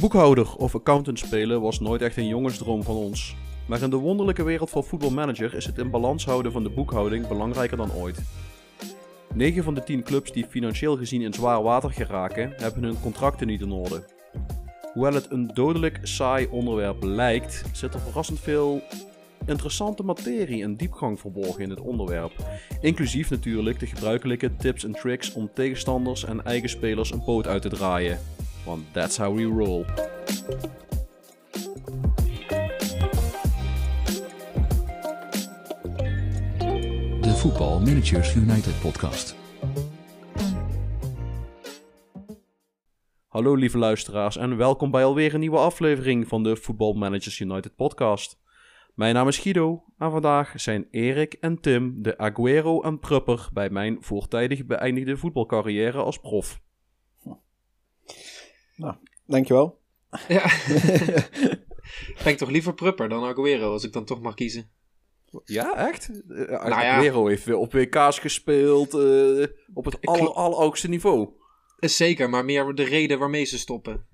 Boekhouder of accountant spelen was nooit echt een jongensdroom van ons. Maar in de wonderlijke wereld van Football Manager is het in balans houden van de boekhouding belangrijker dan ooit. 9 van de 10 clubs die financieel gezien in zwaar water geraken, hebben hun contracten niet in orde. Hoewel het een dodelijk saai onderwerp lijkt, zit er verrassend veel interessante materie en diepgang verborgen in het onderwerp. Inclusief natuurlijk de gebruikelijke tips en tricks om tegenstanders en eigen spelers een poot uit te draaien. Want that's how we roll. De Football Managers United podcast. Hallo lieve luisteraars en welkom bij alweer een nieuwe aflevering van de Football Managers United podcast. Mijn naam is Guido en vandaag zijn Erik en Tim de Aguero en Prupper bij mijn voortijdig beëindigde voetbalcarrière als prof. Nou, dankjewel. Ja. Ben ik toch liever Prupper dan Aguero, als ik dan toch mag kiezen? Ja, echt? Aguero heeft weer op WK's gespeeld, op het allerhoogste niveau. Zeker, maar meer de reden waarmee ze stoppen.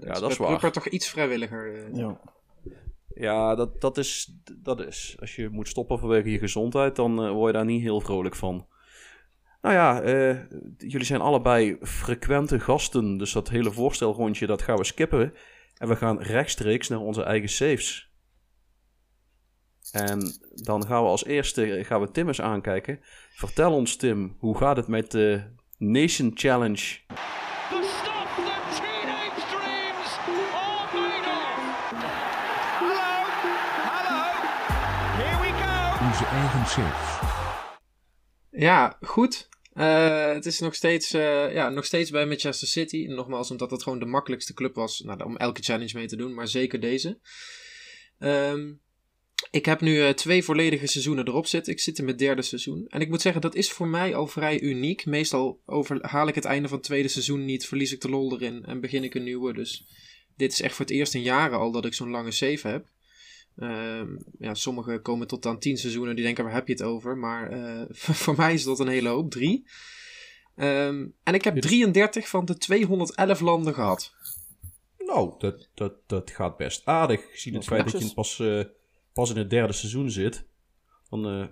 Dat is waar. Prupper toch iets vrijwilliger. Dat is. Als je moet stoppen vanwege je gezondheid, dan word je daar niet heel vrolijk van. Jullie zijn allebei frequente gasten, dus dat hele voorstelrondje dat gaan we skippen. En we gaan rechtstreeks naar onze eigen saves. En dan gaan we als eerste Tim eens aankijken. Vertel ons Tim, hoe gaat het met de Nation Challenge? Onze eigen saves. Ja, goed. Het is nog steeds bij Manchester City. Nogmaals, omdat dat gewoon de makkelijkste club was om elke challenge mee te doen. Maar zeker deze. Ik heb nu 2 volledige seizoenen erop zitten. Ik zit in mijn 3e seizoen. En ik moet zeggen, dat is voor mij al vrij uniek. Meestal haal ik het einde van het tweede seizoen niet. Verlies ik de lol erin en begin ik een nieuwe. Dus dit is echt voor het eerst in jaren al dat ik zo'n lange save heb. Sommigen komen tot aan 10 seizoenen. Die denken, waar heb je het over? Maar voor mij is dat een hele hoop. 3. En ik heb 33 van de 211 landen gehad. Nou, dat gaat best aardig. Gezien het feit dat je pas in het 3e seizoen zit. Dan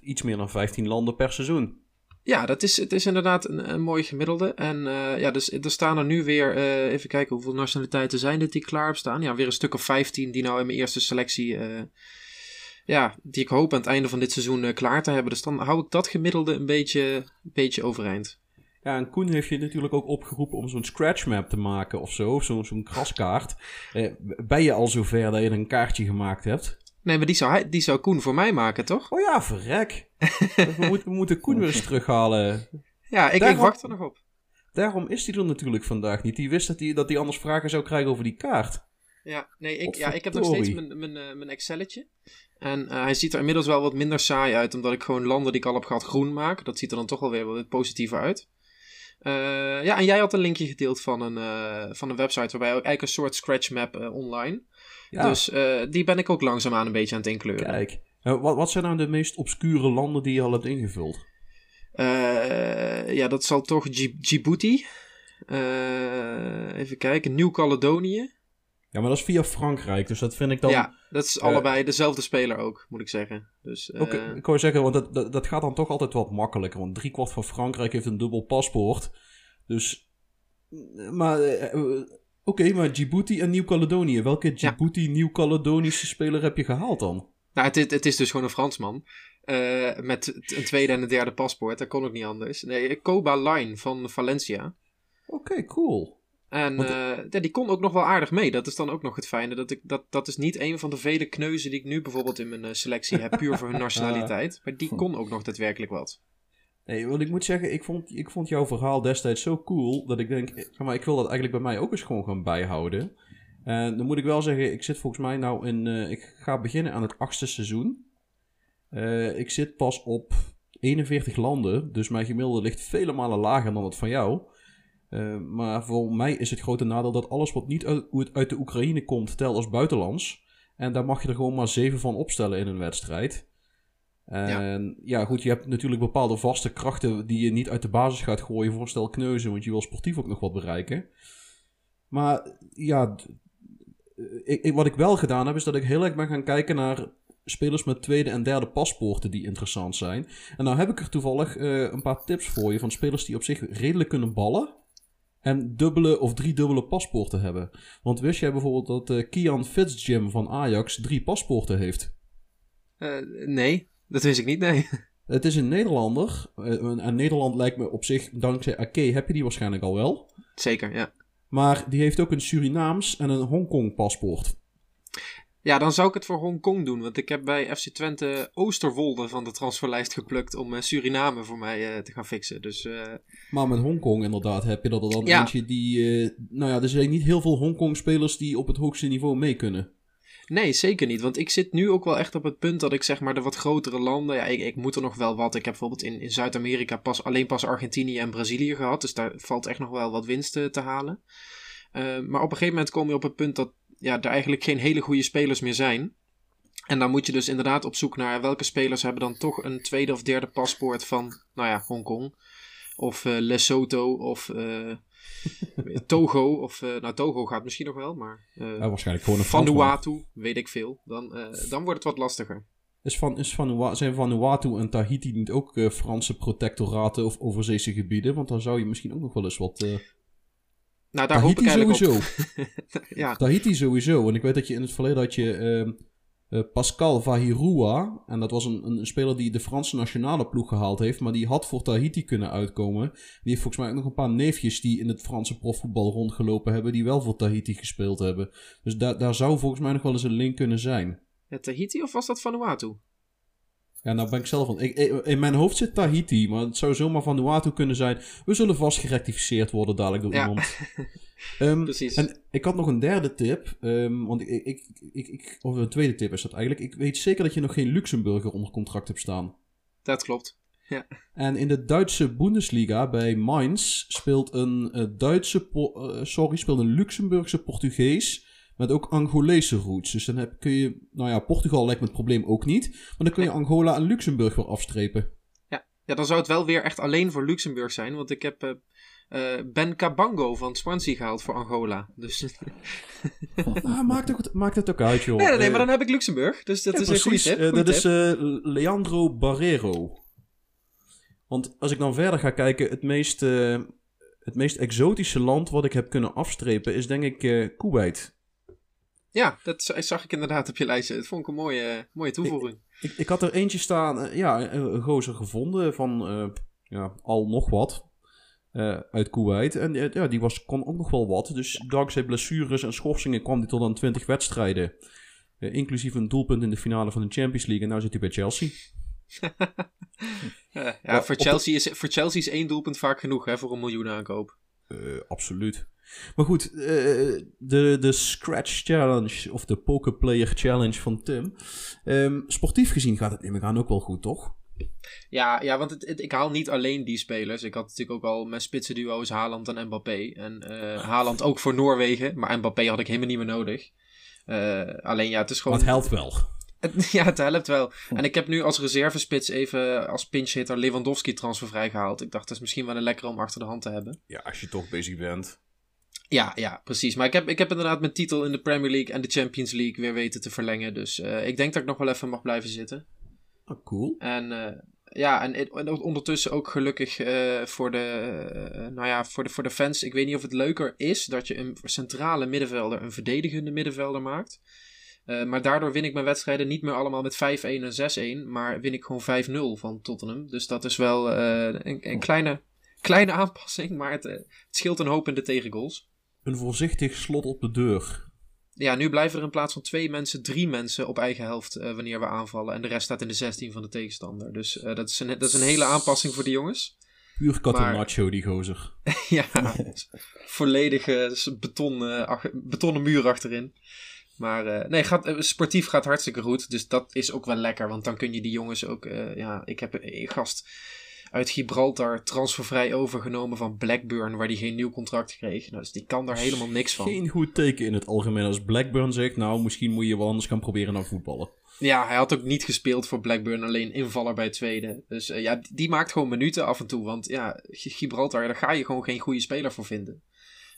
iets meer dan 15 landen per seizoen. Ja, het is inderdaad een mooi gemiddelde. En dus er staan er nu weer, even kijken hoeveel nationaliteiten zijn dit die klaar staan. Ja, weer een stuk of 15 die nou in mijn eerste selectie, die ik hoop aan het einde van dit seizoen klaar te hebben. Dus dan hou ik dat gemiddelde een beetje overeind. Ja, en Koen heeft je natuurlijk ook opgeroepen om zo'n scratchmap te maken of zo. Zo'n kraskaart. Ben je al zover dat je een kaartje gemaakt hebt? Nee, maar die zou Koen voor mij maken, toch? Oh ja, verrek. We moeten Koen weer eens terughalen. Ja, ik wacht er nog op. Daarom is hij er natuurlijk vandaag niet. Die wist dat hij anders vragen zou krijgen over die kaart. Ja, nee, ik heb nog steeds mijn Excelletje. En hij ziet er inmiddels wel wat minder saai uit, omdat ik gewoon landen die ik al heb gehad groen maak. Dat ziet er dan toch wel weer wat positiever uit. En jij had een linkje gedeeld van een website waarbij ook eigenlijk een soort scratchmap online. Ja. Dus die ben ik ook langzaamaan een beetje aan het inkleuren. Kijk, wat zijn nou de meest obscure landen die je al hebt ingevuld? Dat zal toch Djibouti. Even kijken, Nieuw-Caledonië. Ja, maar dat is via Frankrijk, dus dat vind ik dan... Ja, dat is allebei dezelfde speler ook, moet ik zeggen. Dus, okay, ik wou zeggen, want dat gaat dan toch altijd wat makkelijker. Want 3/4 van Frankrijk heeft een dubbel paspoort. Dus... Maar... Oké, maar Djibouti en Nieuw-Caledonië. Welke Djibouti-Nieuw-Caledonische speler heb je gehaald dan? Nou, het is dus gewoon een Fransman. Met een 2e en een 3e paspoort. Dat kon ook niet anders. Nee, Koba Line van Valencia. Oké, cool. En die kon ook nog wel aardig mee. Dat is dan ook nog het fijne. Dat is niet een van de vele kneuzen die ik nu bijvoorbeeld in mijn selectie heb. Puur voor hun nationaliteit. Maar die kon ook nog daadwerkelijk wat. Nee, want ik moet zeggen, ik vond jouw verhaal destijds zo cool, dat ik denk, ik wil dat eigenlijk bij mij ook eens gewoon gaan bijhouden. En dan moet ik wel zeggen, ik zit volgens mij nou ik ga beginnen aan het 8e seizoen. Ik zit pas op 41 landen, dus mijn gemiddelde ligt vele malen lager dan het van jou. Maar voor mij is het grote nadeel dat alles wat niet uit de Oekraïne komt, telt als buitenlands. En daar mag je er gewoon maar 7 van opstellen in een wedstrijd. En ja, goed, je hebt natuurlijk bepaalde vaste krachten die je niet uit de basis gaat gooien voor stel kneuzen, want je wil sportief ook nog wat bereiken. Maar ja, wat ik wel gedaan heb, is dat ik heel erg ben gaan kijken naar spelers met tweede en derde paspoorten die interessant zijn. En nou heb ik er toevallig een paar tips voor je van spelers die op zich redelijk kunnen ballen en dubbele of driedubbele paspoorten hebben. Want wist jij bijvoorbeeld dat Kian Fitzgim van Ajax 3 paspoorten heeft? Nee, dat wist ik niet, nee. Het is een Nederlander. En Nederland lijkt me op zich, dankzij Ake heb je die waarschijnlijk al wel. Zeker, ja. Maar die heeft ook een Surinaams en een Hongkong paspoort. Ja, dan zou ik het voor Hongkong doen. Want ik heb bij FC Twente Oosterwolde van de transferlijst geplukt om Suriname voor mij te gaan fixen. Dus, Maar met Hongkong inderdaad heb je dat er dan eentje die... er zijn niet heel veel Hongkong-spelers die op het hoogste niveau mee kunnen. Nee, zeker niet. Want ik zit nu ook wel echt op het punt dat ik zeg maar de wat grotere landen... Ja, ik moet er nog wel wat. Ik heb bijvoorbeeld in Zuid-Amerika alleen pas Argentinië en Brazilië gehad. Dus daar valt echt nog wel wat winst te halen. Maar op een gegeven moment kom je op het punt dat er eigenlijk geen hele goede spelers meer zijn. En dan moet je dus inderdaad op zoek naar welke spelers hebben dan toch een tweede of derde paspoort van, Hongkong. Of Lesotho of Togo. Of, Togo gaat misschien nog wel, maar waarschijnlijk gewoon een Vanuatu, weet ik veel. Dan wordt het wat lastiger. Zijn Vanuatu en Tahiti niet ook Franse protectoraten of overzeese gebieden? Want dan zou je misschien ook nog wel eens wat... daar Tahiti hoop ik eigenlijk sowieso. Op. Tahiti sowieso. Want ik weet dat je in het verleden had je Pascal Vahirua. En dat was een speler die de Franse nationale ploeg gehaald heeft. Maar die had voor Tahiti kunnen uitkomen. Die heeft volgens mij ook nog een paar neefjes die in het Franse profvoetbal rondgelopen hebben. Die wel voor Tahiti gespeeld hebben. Dus daar zou volgens mij nog wel eens een link kunnen zijn. Ja, Tahiti of was dat Vanuatu? Ja, nou ben ik zelf van... In mijn hoofd zit Tahiti, maar het zou zomaar Vanuatu kunnen zijn. We zullen vast gerectificeerd worden dadelijk door iemand. Precies. En ik had nog een derde tip. Want of een tweede tip is dat eigenlijk. Ik weet zeker dat je nog geen Luxemburger onder contract hebt staan. Dat klopt, ja. En in de Duitse Bundesliga bij Mainz speelt een Luxemburgse Portugees... Met ook Angolese roots. Dus dan kun je... Portugal lijkt me het probleem ook niet. Maar dan kun je Angola en Luxemburg weer afstrepen. Ja, dan zou het wel weer echt alleen voor Luxemburg zijn. Want ik heb Ben Kabango van Swansea gehaald voor Angola. Dus... maakt het ook uit, joh. Nee, maar dan heb ik Luxemburg. Dus dat is precies een goede tip. Dat is Leandro Barreiro. Want als ik dan verder ga kijken, het meest exotische land wat ik heb kunnen afstrepen is denk ik Kuwait. Ja, dat zag ik inderdaad op je lijstje. Het vond ik een mooie toevoeging. Ik had er eentje staan, een gozer gevonden van al nog wat uit Kuwait. En die kon ook nog wel wat. Dus dankzij blessures en schorsingen kwam hij tot aan 20 wedstrijden. Inclusief een doelpunt in de finale van de Champions League. En nu zit hij bij Chelsea. Voor Chelsea is 1 doelpunt vaak genoeg hè, voor een miljoen aankoop. Absoluut. Maar goed, de Scratch Challenge of de Poker Player Challenge van Tim. Sportief gezien gaat het in elkaar ook wel goed, toch? Ja, want ik haal niet alleen die spelers. Ik had natuurlijk ook al mijn spitsenduo's Haaland en Mbappé. En Haaland ook voor Noorwegen, maar Mbappé had ik helemaal niet meer nodig. Alleen het is gewoon... Maar het helpt wel. Het helpt wel. En ik heb nu als reservespits even als pinch-hitter Lewandowski transfervrij gehaald. Ik dacht, dat is misschien wel een lekkere om achter de hand te hebben. Ja, als je toch bezig bent... Ja, precies. Maar ik heb inderdaad mijn titel in de Premier League en de Champions League weer weten te verlengen. Dus ik denk dat ik nog wel even mag blijven zitten. Oh, cool. En en ondertussen ook gelukkig voor de fans. Ik weet niet of het leuker is dat je een centrale middenvelder een verdedigende middenvelder maakt. Maar daardoor win ik mijn wedstrijden niet meer allemaal met 5-1 en 6-1. Maar win ik gewoon 5-0 van Tottenham. Dus dat is wel een kleine aanpassing. Maar het scheelt een hoop in de tegengoals. Een voorzichtig slot op de deur. Ja, nu blijven er in plaats van 2 mensen 3 mensen op eigen helft wanneer we aanvallen. En de rest staat in de 16 van de tegenstander. Dus dat is een hele aanpassing voor de jongens. Puur Catenaccio, die gozer. Ja, volledig betonnen muur achterin. Maar sportief gaat hartstikke goed. Dus dat is ook wel lekker. Want dan kun je die jongens ook... ik heb een gast... uit Gibraltar transfervrij overgenomen van Blackburn, waar hij geen nieuw contract kreeg. Nou, dus die kan daar helemaal niks van. Geen goed teken in het algemeen als Blackburn zegt, nou, misschien moet je wel anders gaan proberen naar voetballen. Ja, hij had ook niet gespeeld voor Blackburn, alleen invaller bij tweede. Dus die maakt gewoon minuten af en toe, want ja, Gibraltar, daar ga je gewoon geen goede speler voor vinden.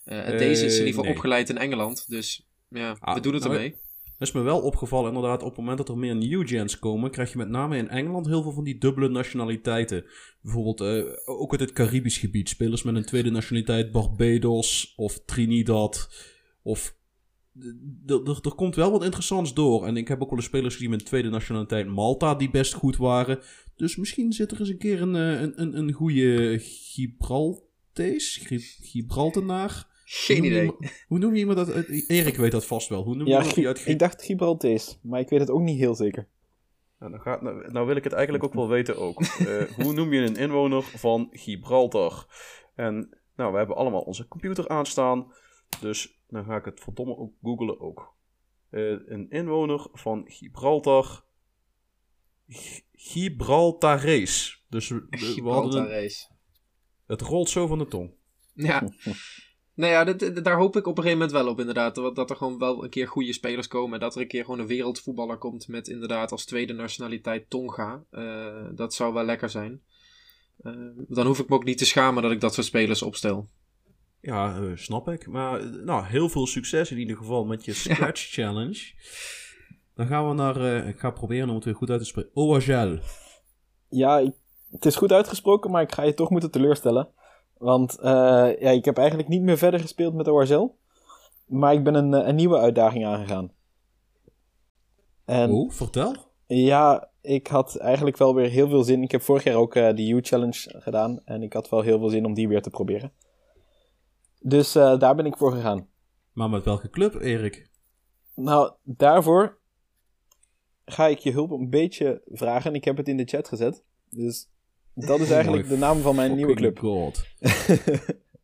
En deze is in ieder geval opgeleid in Engeland, dus ja, we doen het ermee. Dat is me wel opgevallen, inderdaad, op het moment dat er meer new gens komen, krijg je met name in Engeland heel veel van die dubbele nationaliteiten. Bijvoorbeeld ook uit het Caribisch gebied, spelers met een tweede nationaliteit, Barbados of Trinidad of... Er komt wel wat interessants door. En ik heb ook wel de spelers gezien met tweede nationaliteit Malta die best goed waren. Dus misschien zit er eens een keer een goede Gibraltenaar. Geen idee. Hoe noem je iemand dat? Erik weet dat vast wel. Hoe noem je ik dacht Gibraltees, maar ik weet het ook niet heel zeker. Nou wil ik het eigenlijk ook wel weten ook. Hoe noem je een inwoner van Gibraltar? En nou, we hebben allemaal onze computer aanstaan. Dus... dan ga ik het verdomme ook googlen ook. Een inwoner van Gibraltar. Gibraltarese. Dus Gibraltarese. Het rolt zo van de tong. Ja. Nou ja, daar hoop ik op een gegeven moment wel op inderdaad. Dat er gewoon wel een keer goede spelers komen. En dat er een keer gewoon een wereldvoetballer komt met inderdaad als tweede nationaliteit Tonga. Dat zou wel lekker zijn. Dan hoef ik me ook niet te schamen dat ik dat soort spelers opstel. Ja, snap ik. Maar nou, heel veel succes in ieder geval met je Scratch Challenge. Dan gaan we naar... ik ga proberen om het weer goed uit te spreken. OHL. Ja, het is goed uitgesproken, maar ik ga je toch moeten teleurstellen. Want ik heb eigenlijk niet meer verder gespeeld met OHL. Maar ik ben een nieuwe uitdaging aangegaan. En, vertel. Ja, ik had eigenlijk wel weer heel veel zin. Ik heb vorig jaar ook de U-Challenge gedaan. En ik had wel heel veel zin om die weer te proberen. Dus daar ben ik voor gegaan. Maar met welke club, Erik? Nou, daarvoor ga ik je hulp een beetje vragen. Ik heb het in de chat gezet. Dus dat is eigenlijk de naam van mijn nieuwe club. God.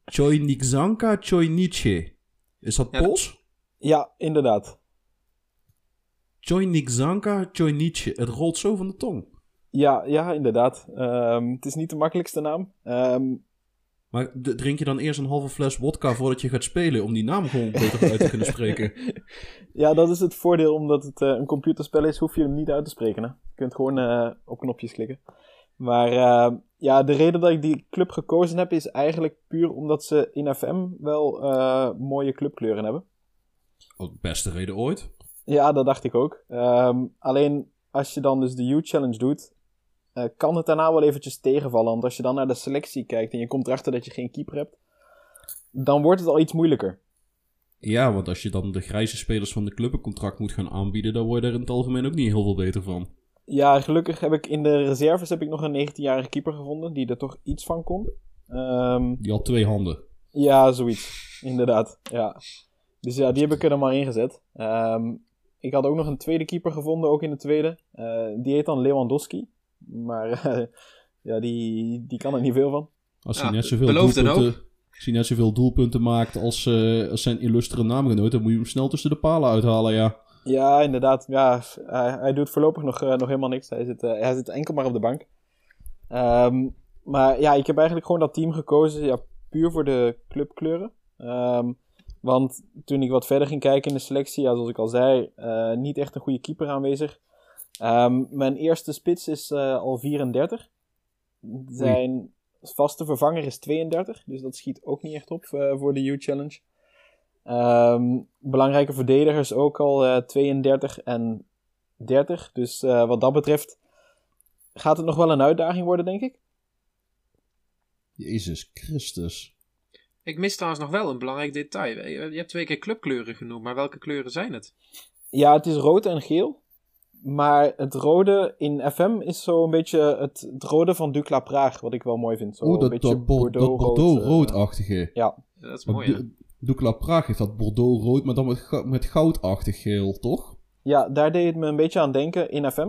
Chojniczanka Chojnice. Is dat Pools? Ja, inderdaad. Chojniczanka Chojnice. Het rolt zo van de tong. Ja, inderdaad. Het is niet de makkelijkste naam. Maar drink je dan eerst een halve fles wodka voordat je gaat spelen... om die naam gewoon beter uit te kunnen spreken? Ja, dat is het voordeel. Omdat het een computerspel is, hoef je hem niet uit te spreken. Hè? Je kunt gewoon op knopjes klikken. Maar de reden dat ik die club gekozen heb... is eigenlijk puur omdat ze in FM wel mooie clubkleuren hebben. Ook de beste reden ooit. Ja, dat dacht ik ook. Alleen als je dan dus de U-Challenge doet... kan het daarna wel eventjes tegenvallen. Want als je dan naar de selectie kijkt... en je komt erachter dat je geen keeper hebt... dan wordt het al iets moeilijker. Ja, want als je dan de grijze spelers van de club... een contract moet gaan aanbieden... dan word je er in het algemeen ook niet heel veel beter van. Ja, gelukkig heb ik in de reserves... heb ik nog een 19-jarige keeper gevonden... die er toch iets van kon. Die had 2 handen. Ja, zoiets. Inderdaad, ja. Dus ja, die heb ik er dan maar ingezet. Ik had ook nog een tweede keeper gevonden... ook in de tweede. Die heet dan Lewandowski... Maar die kan er niet veel van. Als hij net zoveel doelpunten maakt als zijn illustere naamgenoot... dan moet je hem snel tussen de palen uithalen, ja. Ja, inderdaad. Ja, hij doet voorlopig nog helemaal niks. Hij zit enkel maar op de bank. Maar ja, ik heb eigenlijk gewoon dat team gekozen... ja, puur voor de clubkleuren. Want toen ik wat verder ging kijken in de selectie... ja, zoals ik al zei, niet echt een goede keeper aanwezig... mijn eerste spits is al 34. Zijn vaste vervanger is 32. Dus dat schiet ook niet echt op voor de U-Challenge. Belangrijke verdedigers ook al 32 en 30. Dus wat dat betreft gaat het nog wel een uitdaging worden, denk ik. Jezus Christus. Ik mis trouwens nog wel een belangrijk detail. Je hebt 2 keer clubkleuren genoemd, maar welke kleuren zijn het? Ja, het is rood en geel. Maar het rode in FM is zo een beetje het rode van Dukla Praag, wat ik wel mooi vind. Zo een beetje Bordeaux-roodachtige. Ja, dat is mooi, hè? Dukla Praag heeft dat Bordeaux-rood, maar dan met goudachtig geel, toch? Ja, daar deed het me een beetje aan denken in FM.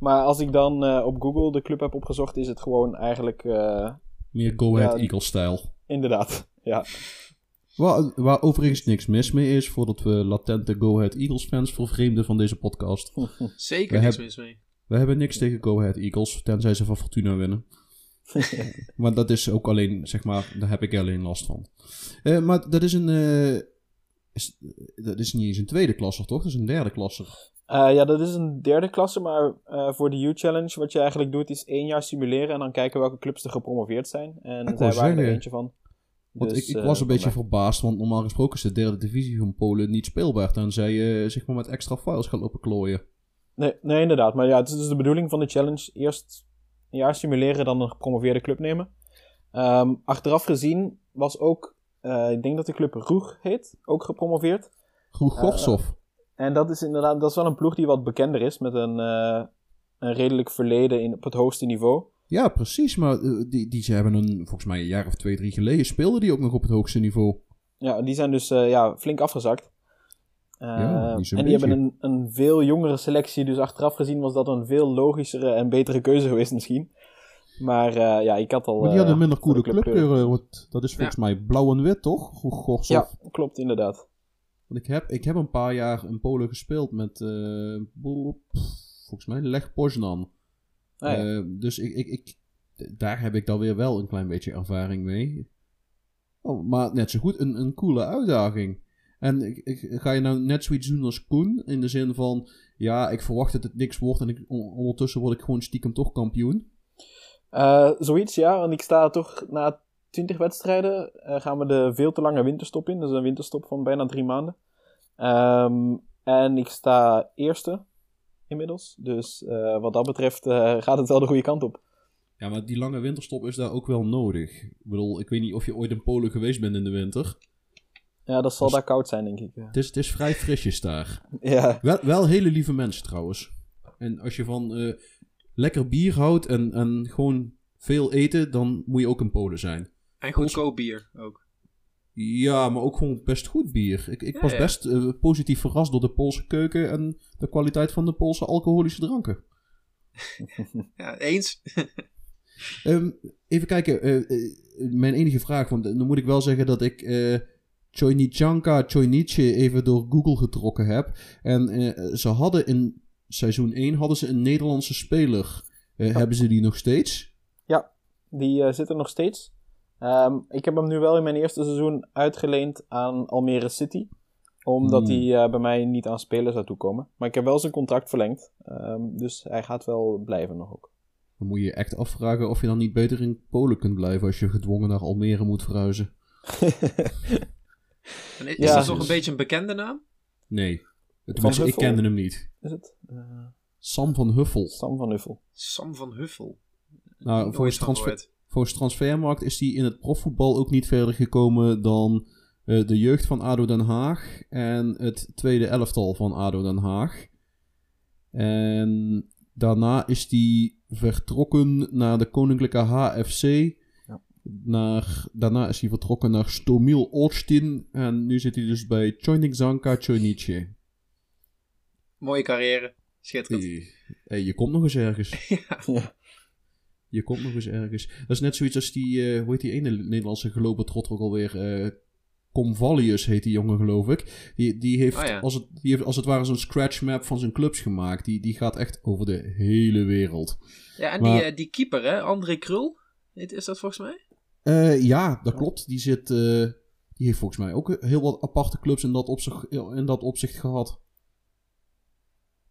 Maar als ik dan op Google de club heb opgezocht, is het gewoon eigenlijk... meer Go Ahead Eagle-stijl. Inderdaad, ja. Waar overigens niks mis mee is... voordat we latente Go Ahead Eagles fans vervreemden van deze podcast. Zeker niks mis mee. We hebben niks tegen Go Ahead Eagles... tenzij ze van Fortuna winnen. Maar dat is ook alleen, zeg maar, daar heb ik alleen last van. Maar dat is een... dat is niet eens een tweede klasser, toch? Dat is een derde klasser. Ja, dat is een derde klasser, maar voor de U-Challenge... wat je eigenlijk doet, is 1 jaar simuleren... en dan kijken welke clubs er gepromoveerd zijn. En zij waren er eentje van. Want dus, ik was een beetje verbaasd, want normaal gesproken... is de derde divisie van Polen niet speelbaar... tenzij je zeg maar, met extra files gaat lopen klooien. Nee, inderdaad. Maar ja, het is dus de bedoeling van de challenge... eerst een jaar simuleren, dan een gepromoveerde club nemen. Achteraf gezien was ook... ik denk dat de club Roeg heet, ook gepromoveerd. Roeg-Gorssov. En dat is inderdaad, dat is wel een ploeg die wat bekender is, met een redelijk verleden op het hoogste niveau. Ja, precies, maar ze hebben volgens mij een jaar of 2, 3 geleden speelden die ook nog op het hoogste niveau. Ja, die zijn dus flink afgezakt. Die hebben een veel jongere selectie, dus achteraf gezien was dat een veel logischere en betere keuze geweest misschien. Maar ik had al... Maar die hadden minder coole clubkleuren, want dat is volgens mij blauw en wit, toch? Gorssov. Ja, klopt, inderdaad. Want ik heb een paar jaar in Polen gespeeld met... volgens mij Lech Poznan. Ah, ja. Dus daar heb ik dan weer wel een klein beetje ervaring mee. Oh, maar net zo goed, een coole uitdaging. En ga je nou net zoiets doen als Koen? In de zin van, ja, ik verwacht dat het niks wordt... en ondertussen word ik gewoon stiekem toch kampioen. Zoiets, ja, want ik sta toch na 20 wedstrijden gaan we de veel te lange winterstop in. Dus een winterstop van bijna 3 maanden. En ik sta eerste inmiddels. Dus wat dat betreft gaat het wel de goede kant op. Ja, maar die lange winterstop is daar ook wel nodig. Ik bedoel, ik weet niet of je ooit in Polen geweest bent in de winter. Ja, dat zal daar koud zijn, denk ik. Ja. Het is vrij frisjes daar. Ja. Wel hele lieve mensen trouwens. En als je van... lekker bier houdt en gewoon veel eten, dan moet je ook in Polen zijn. En goedkoop bier ook. Ja, maar ook gewoon best goed bier. Ik was best positief verrast door de Poolse keuken en de kwaliteit van de Poolse alcoholische dranken. Ja, eens. Even kijken, mijn enige vraag, want dan moet ik wel zeggen dat ik... Chojniczanka Chojnice even door Google getrokken heb. En ze hadden in... Seizoen 1 hadden ze een Nederlandse speler. Hebben ze die nog steeds? Ja, die zit er nog steeds. Ik heb hem nu wel in mijn eerste seizoen uitgeleend aan Almere City. Omdat hij bij mij niet aan spelen zou toekomen. Maar ik heb wel zijn contract verlengd. Dus hij gaat wel blijven nog ook. Dan moet je je echt afvragen of je dan niet beter in Polen kunt blijven... als je gedwongen naar Almere moet verhuizen. En is dat toch een beetje een bekende naam? Nee. Ik kende hem niet. Is het? Sam van Huffel. Sam van Huffel. Nou, voor de transfermarkt is hij in het profvoetbal ook niet verder gekomen dan de jeugd van Ado Den Haag en het tweede elftal van Ado Den Haag. En daarna is hij vertrokken naar de Koninklijke HFC. Ja. Daarna is hij vertrokken naar Stomil Olsztyn en nu zit hij dus bij Chojniczanka Chojnice. Mooie carrière. Schitterend. Hey, je komt nog eens ergens. Ja. Je komt nog eens ergens. Dat is net zoiets als die... hoe heet die ene Nederlandse gelopen trot ook alweer? Comvalius heet die jongen, geloof ik. Die heeft als het ware zo'n scratchmap van zijn clubs gemaakt. Die gaat echt over de hele wereld. Ja, en maar, die keeper, hè? André Krul? Is dat volgens mij? Ja, dat klopt. Die heeft volgens mij ook heel wat aparte clubs in dat opzicht gehad.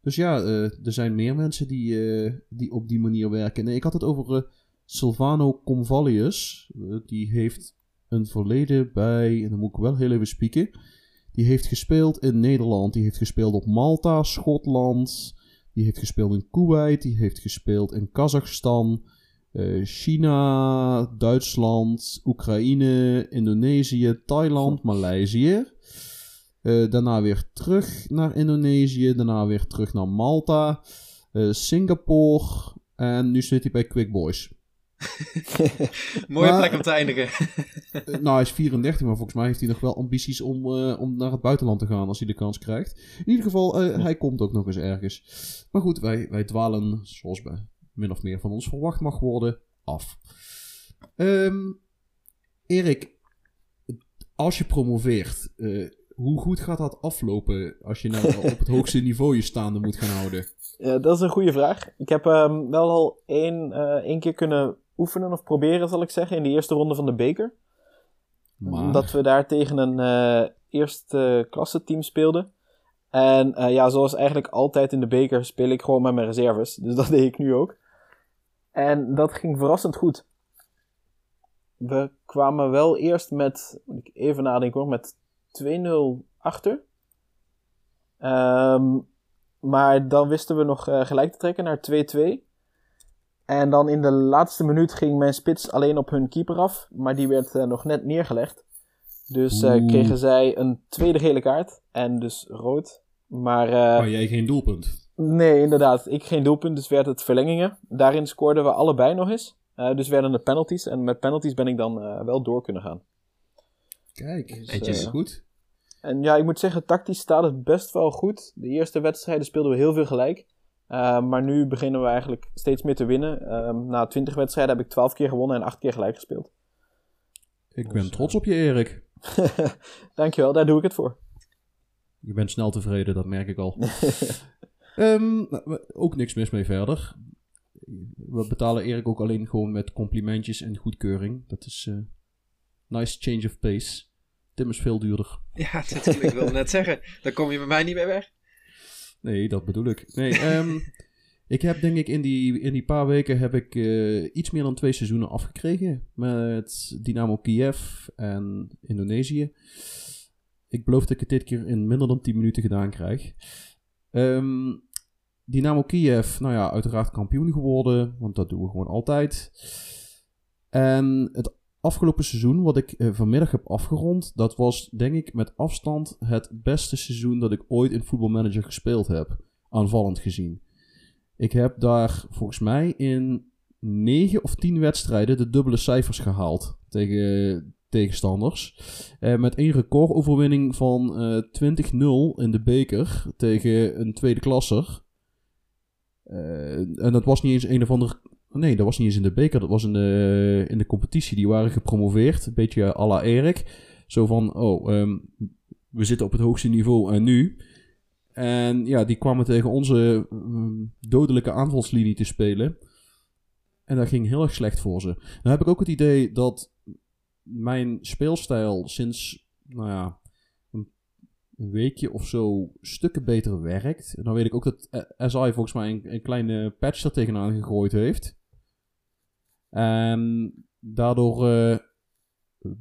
Dus ja, er zijn meer mensen die op die manier werken. Nee, ik had het over Silvano Comvalius. Die heeft een verleden bij... En dan moet ik wel heel even spieken. Die heeft gespeeld in Nederland. Die heeft gespeeld op Malta, Schotland. Die heeft gespeeld in Kuwait. Die heeft gespeeld in Kazachstan. China, Duitsland, Oekraïne, Indonesië, Thailand, Maleisië. Daarna weer terug naar Indonesië. Daarna weer terug naar Malta. Singapore. En nu zit hij bij Quick Boys. Mooie plek om te eindigen. Hij is 34, maar volgens mij heeft hij nog wel ambities om naar het buitenland te gaan als hij de kans krijgt. In ieder geval, hij komt ook nog eens ergens. Maar goed, wij dwalen, zoals min of meer van ons verwacht mag worden, af. Erik, als je promoveert... hoe goed gaat dat aflopen als je nou op het hoogste niveau je staande moet gaan houden? Ja, dat is een goede vraag. Ik heb wel al één keer kunnen oefenen of proberen, zal ik zeggen, in de eerste ronde van de beker. Maar... dat we daar tegen een eerste klasse team speelden. En ja, zoals eigenlijk altijd in de beker speel ik gewoon met mijn reserves. Dus dat deed ik nu ook. En dat ging verrassend goed. We kwamen wel eerst met, even nadenken hoor, met 2-0 achter. Maar dan wisten we nog gelijk te trekken naar 2-2. En dan in de laatste minuut ging mijn spits alleen op hun keeper af. Maar die werd nog net neergelegd. Dus kregen zij een tweede gele kaart. En dus rood. Maar jij geen doelpunt? Nee, inderdaad. Ik geen doelpunt. Dus werd het verlengingen. Daarin scoorden we allebei nog eens. Dus werden de penalties. En met penalties ben ik dan wel door kunnen gaan. Kijk, dat is goed. En ja, ik moet zeggen, tactisch staat het best wel goed. De eerste wedstrijden speelden we heel veel gelijk. Maar nu beginnen we eigenlijk steeds meer te winnen. Na 20 wedstrijden heb ik 12 keer gewonnen en 8 keer gelijk gespeeld. Ik ben trots op je, Erik. Dankjewel, daar doe ik het voor. Je bent snel tevreden, dat merk ik al. Ook niks mis mee verder. We betalen Erik ook alleen gewoon met complimentjes en goedkeuring. Dat is nice change of pace. Tim is veel duurder. Ja, ik wilde net zeggen. Daar kom je bij mij niet mee weg. Nee, dat bedoel ik. Nee, ik heb denk ik in die paar weken heb ik iets meer dan 2 seizoenen afgekregen. Met Dynamo Kiev en Indonesië. Ik beloof dat ik het dit keer in minder dan 10 minuten gedaan krijg. Dynamo Kiev, nou ja, uiteraard kampioen geworden. Want dat doen we gewoon altijd. En het afgelopen seizoen, wat ik vanmiddag heb afgerond, dat was denk ik met afstand het beste seizoen dat ik ooit in Football Manager gespeeld heb, aanvallend gezien. Ik heb daar volgens mij in 9 of 10 wedstrijden de dubbele cijfers gehaald tegen tegenstanders. Met een recordoverwinning van 20-0 in de beker tegen een tweede klasser. En dat was niet eens een of ander... Nee, dat was niet eens in de beker. Dat was in de competitie. Die waren gepromoveerd. Een beetje à la Erik. Zo van, we zitten op het hoogste niveau en nu. En ja, die kwamen tegen onze dodelijke aanvalslinie te spelen. En dat ging heel erg slecht voor ze. Nou heb ik ook het idee dat mijn speelstijl sinds, nou ja, een weekje of zo stukken beter werkt. En dan weet ik ook dat SI volgens mij een kleine patch er tegenaan gegooid heeft. En daardoor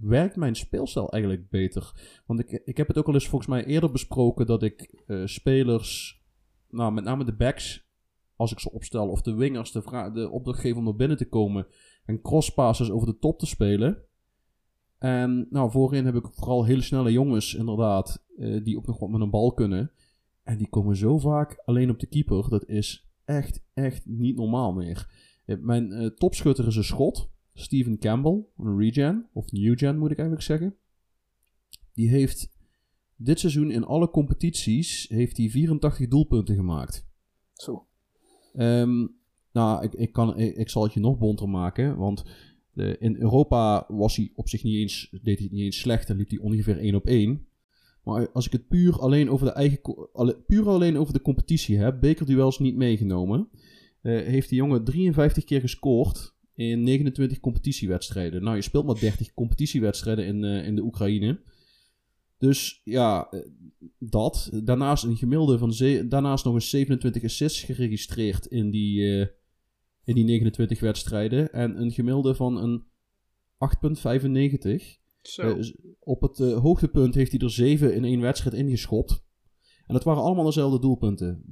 werkt mijn speelstijl eigenlijk beter. Want ik heb het ook al eens volgens mij eerder besproken dat ik spelers, nou met name de backs, als ik ze opstel, of de wingers de opdracht geef om naar binnen te komen en crosspasses over de top te spelen. En nou, voorin heb ik vooral hele snelle jongens inderdaad, die ook nog wat met een bal kunnen. En die komen zo vaak alleen op de keeper, dat is echt niet normaal meer. Mijn topschutter is een Schot, Stephen Campbell, een regen, of newgen moet ik eigenlijk zeggen. Die heeft dit seizoen in alle competities heeft hij 84 doelpunten gemaakt. Zo. Nou, ik zal het je nog bonter maken, want... in Europa was hij op zich deed hij het niet eens slecht en liep hij ongeveer 1-op-1. Maar als ik het puur alleen over de competitie heb, bekerduels niet meegenomen, heeft die jongen 53 keer gescoord in 29 competitiewedstrijden. Nou, je speelt maar 30 competitiewedstrijden in de Oekraïne. Dus ja, dat. Daarnaast een gemiddelde van daarnaast nog eens 27 assists geregistreerd in die 29 wedstrijden. En een gemiddelde van een 8,95. Op het hoogtepunt heeft hij er 7 in één wedstrijd ingeschopt. En dat waren allemaal dezelfde doelpunten.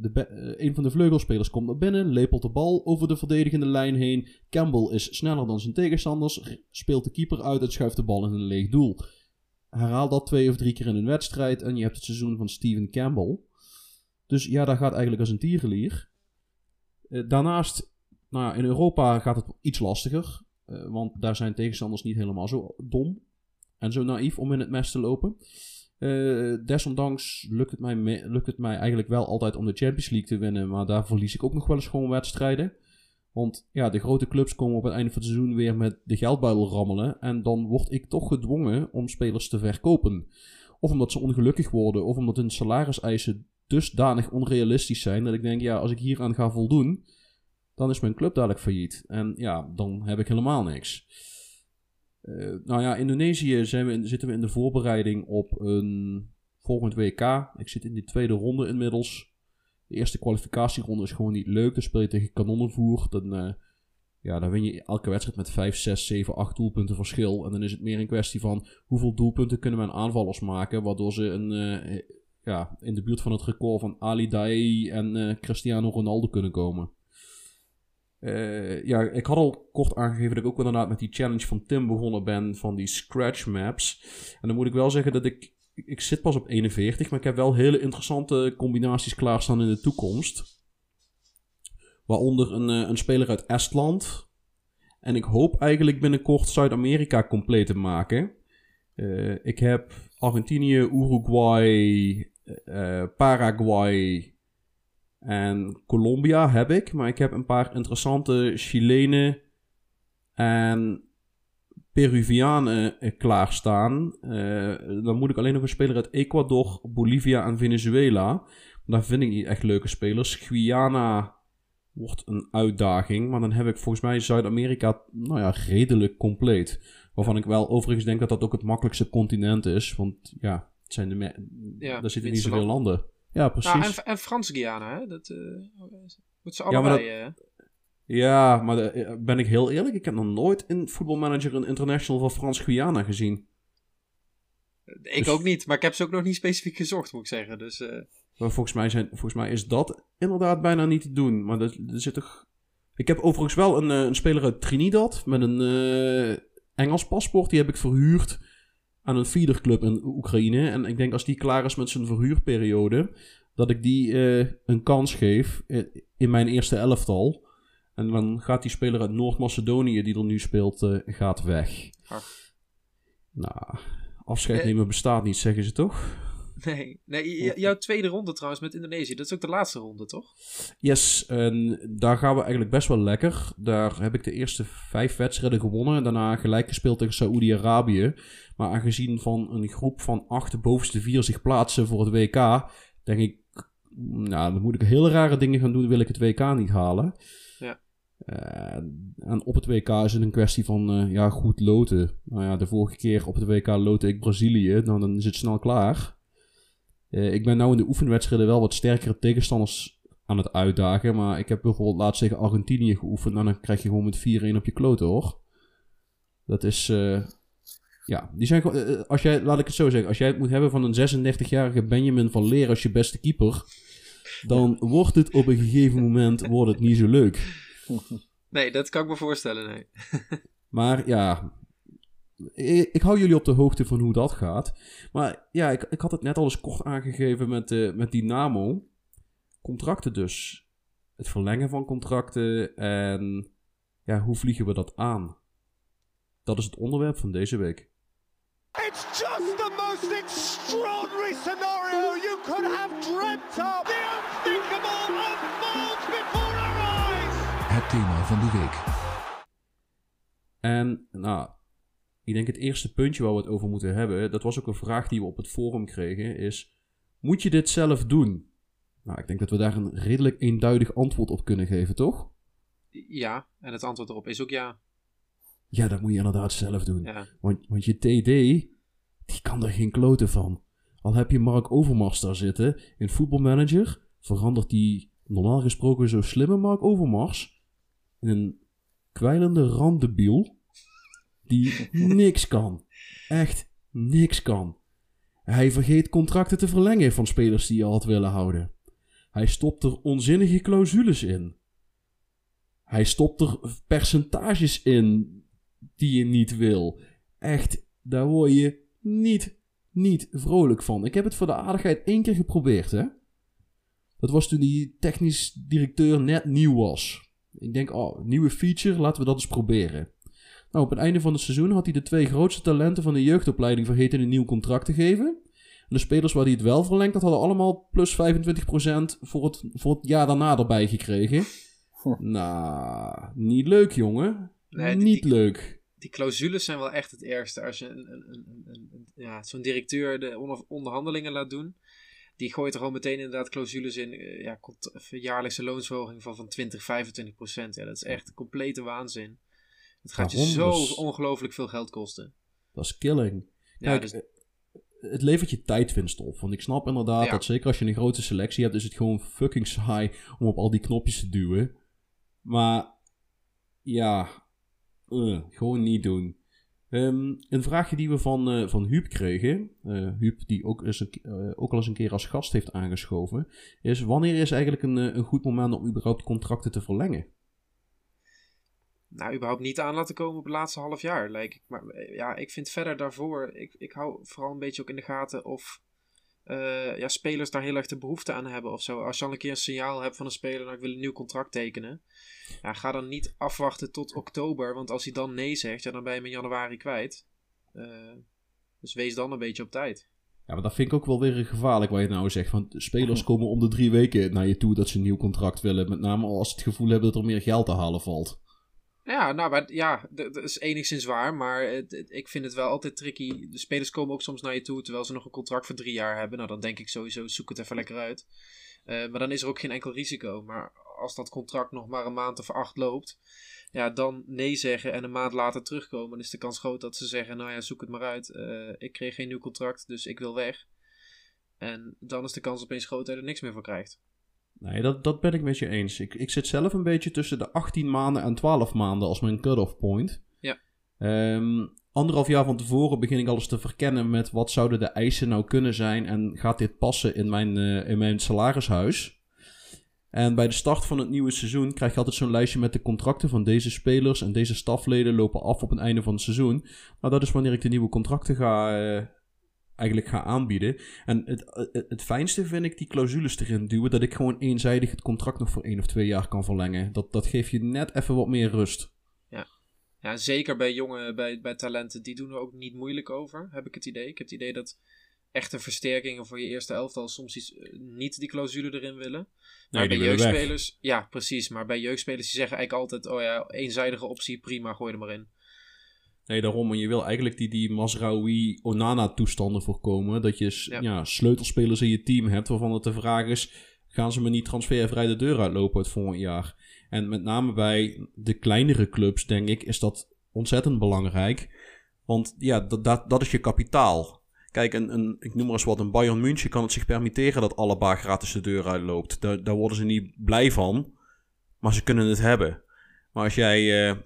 Een van de vleugelspelers komt naar binnen, lepelt de bal over de verdedigende lijn heen. Campbell is sneller dan zijn tegenstanders, speelt de keeper uit en schuift de bal in een leeg doel. Herhaal dat 2 of 3 keer in een wedstrijd en je hebt het seizoen van Stephen Campbell. Dus ja, dat gaat eigenlijk als een tierenlier. Daarnaast... Nou ja, in Europa gaat het iets lastiger, want daar zijn tegenstanders niet helemaal zo dom en zo naïef om in het mes te lopen. Desondanks lukt het mij eigenlijk wel altijd om de Champions League te winnen, maar daar verlies ik ook nog wel eens gewoon wedstrijden. Want ja, de grote clubs komen op het einde van het seizoen weer met de geldbuidel rammelen en dan word ik toch gedwongen om spelers te verkopen. Of omdat ze ongelukkig worden, of omdat hun salariseisen dusdanig onrealistisch zijn dat ik denk, ja, als ik hieraan ga voldoen... dan is mijn club dadelijk failliet. En ja, dan heb ik helemaal niks. Nou ja, Indonesië zitten we in de voorbereiding op een volgend WK. Ik zit in die tweede ronde inmiddels. De eerste kwalificatieronde is gewoon niet leuk. Dan speel je tegen kanonnenvoer. Dan win je elke wedstrijd met 5, 6, 7, 8 doelpunten verschil. En dan is het meer een kwestie van hoeveel doelpunten kunnen we aan aanvallers maken. Waardoor ze in de buurt van het record van Ali Daei en Cristiano Ronaldo kunnen komen. Ik had al kort aangegeven dat ik ook inderdaad met die challenge van Tim begonnen ben. Van die scratch maps. En dan moet ik wel zeggen dat ik zit pas op 41. Maar ik heb wel hele interessante combinaties klaarstaan in de toekomst. Waaronder een speler uit Estland. En ik hoop eigenlijk binnenkort Zuid-Amerika compleet te maken. Ik heb Argentinië, Uruguay, Paraguay en Colombia heb ik. Maar ik heb een paar interessante Chilenen en Peruvianen klaarstaan. Dan moet ik alleen nog een speler uit Ecuador, Bolivia en Venezuela. Daar vind ik niet echt leuke spelers. Guyana wordt een uitdaging. Maar dan heb ik volgens mij Zuid-Amerika redelijk compleet. Waarvan ik wel overigens denk dat dat ook het makkelijkste continent is. Want ja, het zijn daar zitten niet zoveel landen. Ja, precies. Nou, en Frans-Guyana, hè? Dat wordt ze allebei... ben ik heel eerlijk. Ik heb nog nooit in Football Manager een international van Frans-Guyana gezien. Ook niet. Maar ik heb ze ook nog niet specifiek gezocht, moet ik zeggen. Dus... Maar volgens mij is dat inderdaad bijna niet te doen. Maar er zit toch... Ik heb overigens wel een speler uit Trinidad met een Engels paspoort. Die heb ik verhuurd aan een feederclub in Oekraïne. En ik denk als die klaar is met zijn verhuurperiode, dat ik die een kans geef in mijn eerste elftal. En dan gaat die speler uit Noord-Macedonië die er nu speelt, gaat weg. Ach. Nou, afscheid nemen bestaat niet, zeggen ze toch? Nee, jouw tweede ronde trouwens met Indonesië, dat is ook de laatste ronde, toch? Yes, en daar gaan we eigenlijk best wel lekker. Daar heb ik de eerste 5 wedstrijden gewonnen en daarna gelijk gespeeld tegen Saoedi-Arabië. Maar aangezien van een groep van 8 de bovenste 4 zich plaatsen voor het WK, denk ik, nou, dan moet ik hele rare dingen gaan doen, wil ik het WK niet halen. Ja. En op het WK is het een kwestie van goed loten. Nou ja, de vorige keer op het WK lotte ik Brazilië, nou, dan is het snel klaar. Ik ben nou in de oefenwedstrijden wel wat sterkere tegenstanders aan het uitdagen. Maar ik heb bijvoorbeeld laatst tegen Argentinië geoefend. En dan krijg je gewoon met 4-1 op je kloten, hoor. Dat is... die zijn gewoon... laat ik het zo zeggen. Als jij het moet hebben van een 36-jarige Benjamin van Leer als je beste keeper, dan wordt het op een gegeven moment niet zo leuk. Nee, dat kan ik me voorstellen, nee. Maar ja... Ik hou jullie op de hoogte van hoe dat gaat. Maar ja, ik had het net al eens kort aangegeven met Dynamo. Contracten dus. Het verlengen van contracten. En ja, hoe vliegen we dat aan? Dat is het onderwerp van deze week. It's just the most extraordinary scenario you could have dreamt of. The unthinkable unfolds before our eyes. Het thema van de week. En nou... Ik denk het eerste puntje waar we het over moeten hebben, dat was ook een vraag die we op het forum kregen, is: moet je dit zelf doen? Nou, ik denk dat we daar een redelijk eenduidig antwoord op kunnen geven, toch? Ja, en het antwoord erop is ook ja. Ja, dat moet je inderdaad zelf doen. Ja. Want je TD, die kan er geen kloten van. Al heb je Mark Overmars daar zitten, in Football Manager verandert die normaal gesproken zo slimme Mark Overmars in een kwijlende randdebiel. Die niks kan. Echt niks kan. Hij vergeet contracten te verlengen van spelers die je had willen houden. Hij stopt er onzinnige clausules in. Hij stopt er percentages in die je niet wil. Echt, daar word je niet vrolijk van. Ik heb het voor de aardigheid 1 keer geprobeerd, hè. Dat was toen die technisch directeur net nieuw was. Ik denk, nieuwe feature, laten we dat eens proberen. Nou, op het einde van het seizoen had hij de 2 grootste talenten van de jeugdopleiding vergeten een nieuw contract te geven. En de spelers waar hij het wel verlengd had, hadden allemaal plus 25% voor het jaar daarna erbij gekregen. Nou, niet leuk, jongen. Nee, niet leuk. Die clausules zijn wel echt het ergste. Als je zo'n directeur de onderhandelingen laat doen. die gooit er al meteen inderdaad clausules in. Jaarlijkse loonsverhoging van 20-25%. Ja, dat is echt complete waanzin. Het gaat je zo ongelooflijk veel geld kosten. Dat is killing. Kijk, ja, dus... Het levert je tijdwinst op. Want ik snap inderdaad dat zeker als je een grote selectie hebt... is het gewoon fucking saai om op al die knopjes te duwen. Maar ja, gewoon niet doen. Een vraagje die we van Huub kregen... Huub die ook al eens een keer als gast heeft aangeschoven... is wanneer is eigenlijk een goed moment om überhaupt contracten te verlengen? Nou, überhaupt niet aan laten komen op het laatste half jaar, lijkt ik. Maar ja, ik vind verder daarvoor... Ik hou vooral een beetje ook in de gaten of spelers daar heel erg de behoefte aan hebben of zo. Als je al een keer een signaal hebt van een speler... nou, ik wil een nieuw contract tekenen. Ja, ga dan niet afwachten tot oktober. Want als hij dan nee zegt, ja, dan ben je hem in januari kwijt. Dus wees dan een beetje op tijd. Ja, maar dat vind ik ook wel weer gevaarlijk wat je nou zegt. Want spelers komen om de 3 weken naar je toe dat ze een nieuw contract willen. Met name als ze het gevoel hebben dat er meer geld te halen valt. Ja, nou, maar ja, dat is enigszins waar, maar ik vind het wel altijd tricky. De spelers komen ook soms naar je toe, terwijl ze nog een contract voor 3 jaar hebben. Nou, dan denk ik sowieso, zoek het even lekker uit. Maar dan is er ook geen enkel risico. Maar als dat contract nog maar een maand of 8 loopt, ja, dan nee zeggen en een maand later terugkomen, dan is de kans groot dat ze zeggen, nou ja, zoek het maar uit. Ik kreeg geen nieuw contract, dus ik wil weg. En dan is de kans opeens groot dat je er niks meer voor krijgt. Nee, dat ben ik met je eens. Ik zit zelf een beetje tussen de 18 maanden en 12 maanden als mijn cut-off point. Ja. 1,5 jaar van tevoren begin ik alles te verkennen met wat zouden de eisen nou kunnen zijn en gaat dit passen in mijn salarishuis. En bij de start van het nieuwe seizoen krijg je altijd zo'n lijstje met de contracten van deze spelers en deze stafleden lopen af op het einde van het seizoen. Maar dat is wanneer ik de nieuwe contracten ga aanbieden. En het fijnste vind ik die clausules erin duwen... dat ik gewoon eenzijdig het contract nog voor 1 of 2 jaar kan verlengen. Dat geeft je net even wat meer rust. Ja, ja, zeker bij talenten. Die doen er ook niet moeilijk over, heb ik het idee. Ik heb het idee dat echte versterkingen voor je eerste elftal... soms niet die clausule erin willen. Maar nee, bij jeugdspelers... Weg. Ja, precies. Maar bij jeugdspelers die zeggen eigenlijk altijd... oh ja, eenzijdige optie, prima, gooi er maar in. Nee, daarom. En je wil eigenlijk die Masraoui-Onana-toestanden voorkomen. Dat je sleutelspelers in je team hebt waarvan het de vraag is... gaan ze me niet transfervrij de deur uitlopen het volgend jaar? En met name bij de kleinere clubs, denk ik, is dat ontzettend belangrijk. Want ja, dat is je kapitaal. Kijk, ik noem maar eens wat, een Bayern München kan het zich permitteren... dat Alaba gratis de deur uitloopt. Daar worden ze niet blij van, maar ze kunnen het hebben. Maar als jij...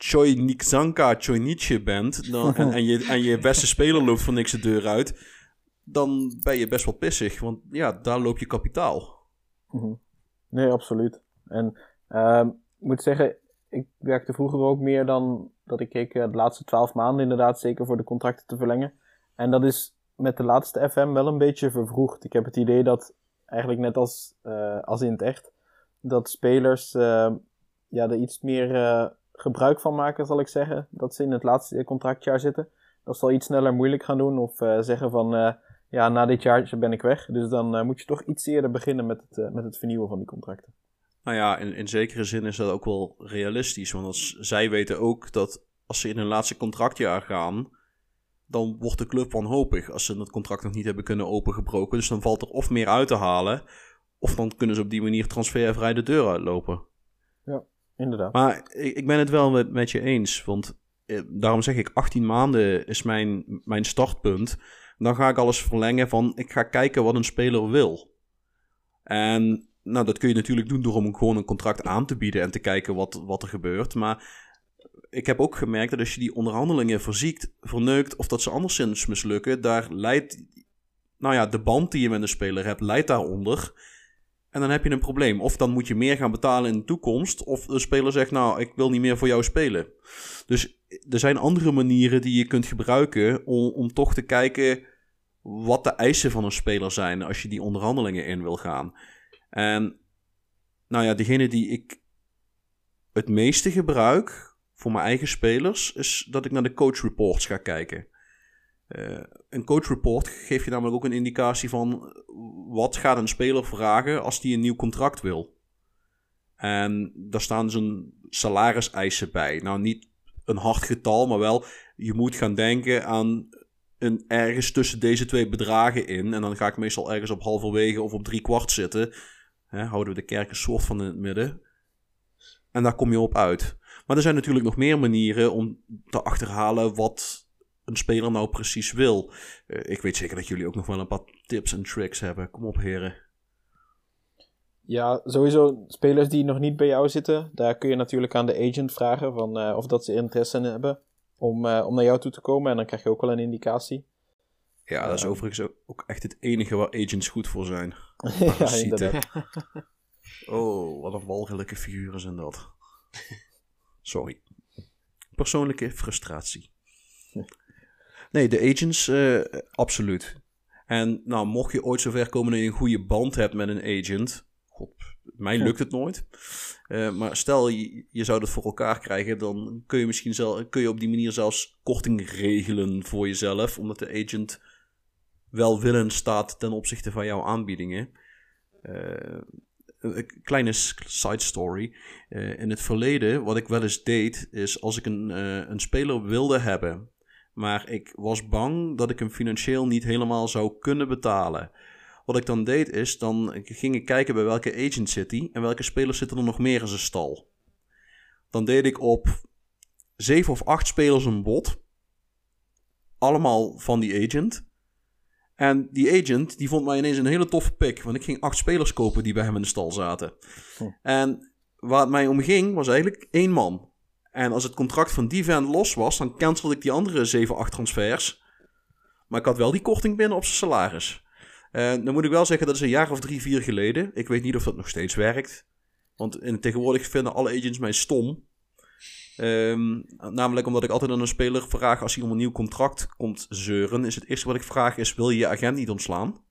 Chojniczanka Chojnice bent en je beste speler loopt van niks de deur uit, dan ben je best wel pissig, want ja, daar loop je kapitaal. Nee, absoluut. En ik moet zeggen, ik werkte vroeger ook meer dan dat ik keek de laatste 12 maanden inderdaad, zeker voor de contracten te verlengen. En dat is met de laatste FM wel een beetje vervroegd. Ik heb het idee dat, eigenlijk net als in het echt, dat spelers er iets meer... gebruik van maken, zal ik zeggen, dat ze in het laatste contractjaar zitten. Dat ze al iets sneller moeilijk gaan doen of zeggen van, na dit jaar ben ik weg. Dus dan moet je toch iets eerder beginnen met het vernieuwen van die contracten. Nou ja, in zekere zin is dat ook wel realistisch, want zij weten ook dat als ze in hun laatste contractjaar gaan, dan wordt de club wanhopig als ze dat contract nog niet hebben kunnen opengebroken. Dus dan valt er of meer uit te halen, of dan kunnen ze op die manier transfervrij de deur uitlopen. Ja. Inderdaad. Maar ik ben het wel met je eens, want daarom zeg ik 18 maanden is mijn startpunt. Dan ga ik alles verlengen van, ik ga kijken wat een speler wil. En nou, dat kun je natuurlijk doen door hem gewoon een contract aan te bieden en te kijken wat er gebeurt. Maar ik heb ook gemerkt dat als je die onderhandelingen verziekt, verneukt of dat ze anderszins mislukken, daar leidt, nou ja, de band die je met een speler hebt, leidt daaronder. En dan heb je een probleem. Of dan moet je meer gaan betalen in de toekomst. Of de speler zegt, nou, ik wil niet meer voor jou spelen. Dus er zijn andere manieren die je kunt gebruiken om toch te kijken wat de eisen van een speler zijn als je die onderhandelingen in wil gaan. En nou ja, degene die ik het meeste gebruik voor mijn eigen spelers is dat ik naar de coach reports ga kijken. Een coach report geeft je namelijk ook een indicatie van wat gaat een speler vragen als die een nieuw contract wil. En daar staan zo'n salariseisen bij. Nou, niet een hard getal, maar wel je moet gaan denken aan een ergens tussen deze twee bedragen in. En dan ga ik meestal ergens op halverwege of op drie kwart zitten. Hè, houden we de kerk een soort van in het midden. En daar kom je op uit. Maar er zijn natuurlijk nog meer manieren om te achterhalen wat een speler nou precies wil. Ik weet zeker dat jullie ook nog wel een paar tips en tricks hebben. Kom op, heren. Ja, sowieso spelers die nog niet bij jou zitten. Daar kun je natuurlijk aan de agent vragen van, of dat ze interesse in hebben. Om naar jou toe te komen. En dan krijg je ook wel een indicatie. Ja, dat is overigens ook echt het enige waar agents goed voor zijn. Ja, inderdaad. Oh, wat een walgelijke figuren zijn dat. Sorry. Persoonlijke frustratie. Nee, de agents, absoluut. En nou, mocht je ooit zover komen dat je een goede band hebt met een agent... God, mij lukt het nooit. Maar stel, je zou dat voor elkaar krijgen... dan kun je misschien kun je op die manier zelfs korting regelen voor jezelf... omdat de agent welwillend staat ten opzichte van jouw aanbiedingen. Een kleine side story. In het verleden, wat ik wel eens deed... is als ik een speler wilde hebben... maar ik was bang dat ik hem financieel niet helemaal zou kunnen betalen. Wat ik dan deed is, dan ging ik kijken bij welke agent zit hij... en welke spelers zitten er nog meer in zijn stal. Dan deed ik op 7 of 8 spelers een bod. Allemaal van die agent. En die agent die vond mij ineens een hele toffe pick... want ik ging 8 spelers kopen die bij hem in de stal zaten. En waar het mij om ging, was eigenlijk 1 man... En als het contract van die vent los was... dan cancelde ik die andere 7-8 transfers. Maar ik had wel die korting binnen op zijn salaris. Dan moet ik wel zeggen, dat is een jaar of 3-4 geleden. Ik weet niet of dat nog steeds werkt. Want tegenwoordig vinden alle agents mij stom. Namelijk omdat ik altijd aan een speler vraag... als hij om een nieuw contract komt zeuren... is het eerste wat ik vraag is... wil je je agent niet ontslaan?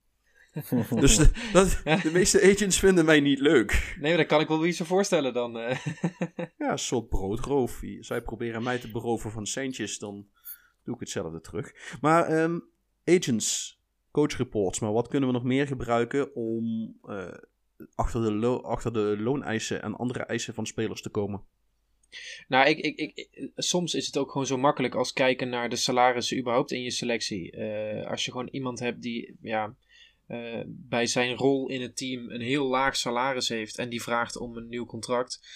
Dus de meeste agents vinden mij niet leuk. Nee, maar dat kan ik wel iets voorstellen dan. Ja, een soort broodroof. Zij proberen mij te beroven van centjes, dan doe ik hetzelfde terug. Maar agents, coach reports, maar wat kunnen we nog meer gebruiken om achter de looneisen en andere eisen van spelers te komen? Nou, soms is het ook gewoon zo makkelijk als kijken naar de salarissen überhaupt in je selectie. Als je gewoon iemand hebt die... ja, bij zijn rol in het team een heel laag salaris heeft en die vraagt om een nieuw contract,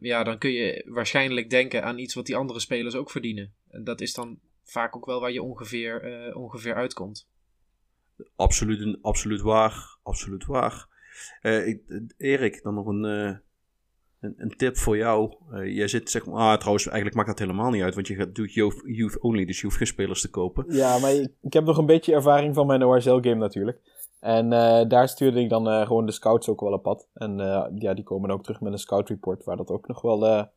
ja, dan kun je waarschijnlijk denken aan iets wat die andere spelers ook verdienen. En dat is dan vaak ook wel waar je ongeveer uitkomt. Absoluut waar. Erik, dan nog een tip voor jou. Jij zit, zeg maar... trouwens, eigenlijk maakt dat helemaal niet uit... want je doet youth only, dus je hoeft geen spelers te kopen. Ja, maar ik heb nog een beetje ervaring van mijn OHL-game natuurlijk. En daar stuurde ik dan gewoon de scouts ook wel op pad. En ja, die komen ook terug met een scout report... waar dat ook nog wel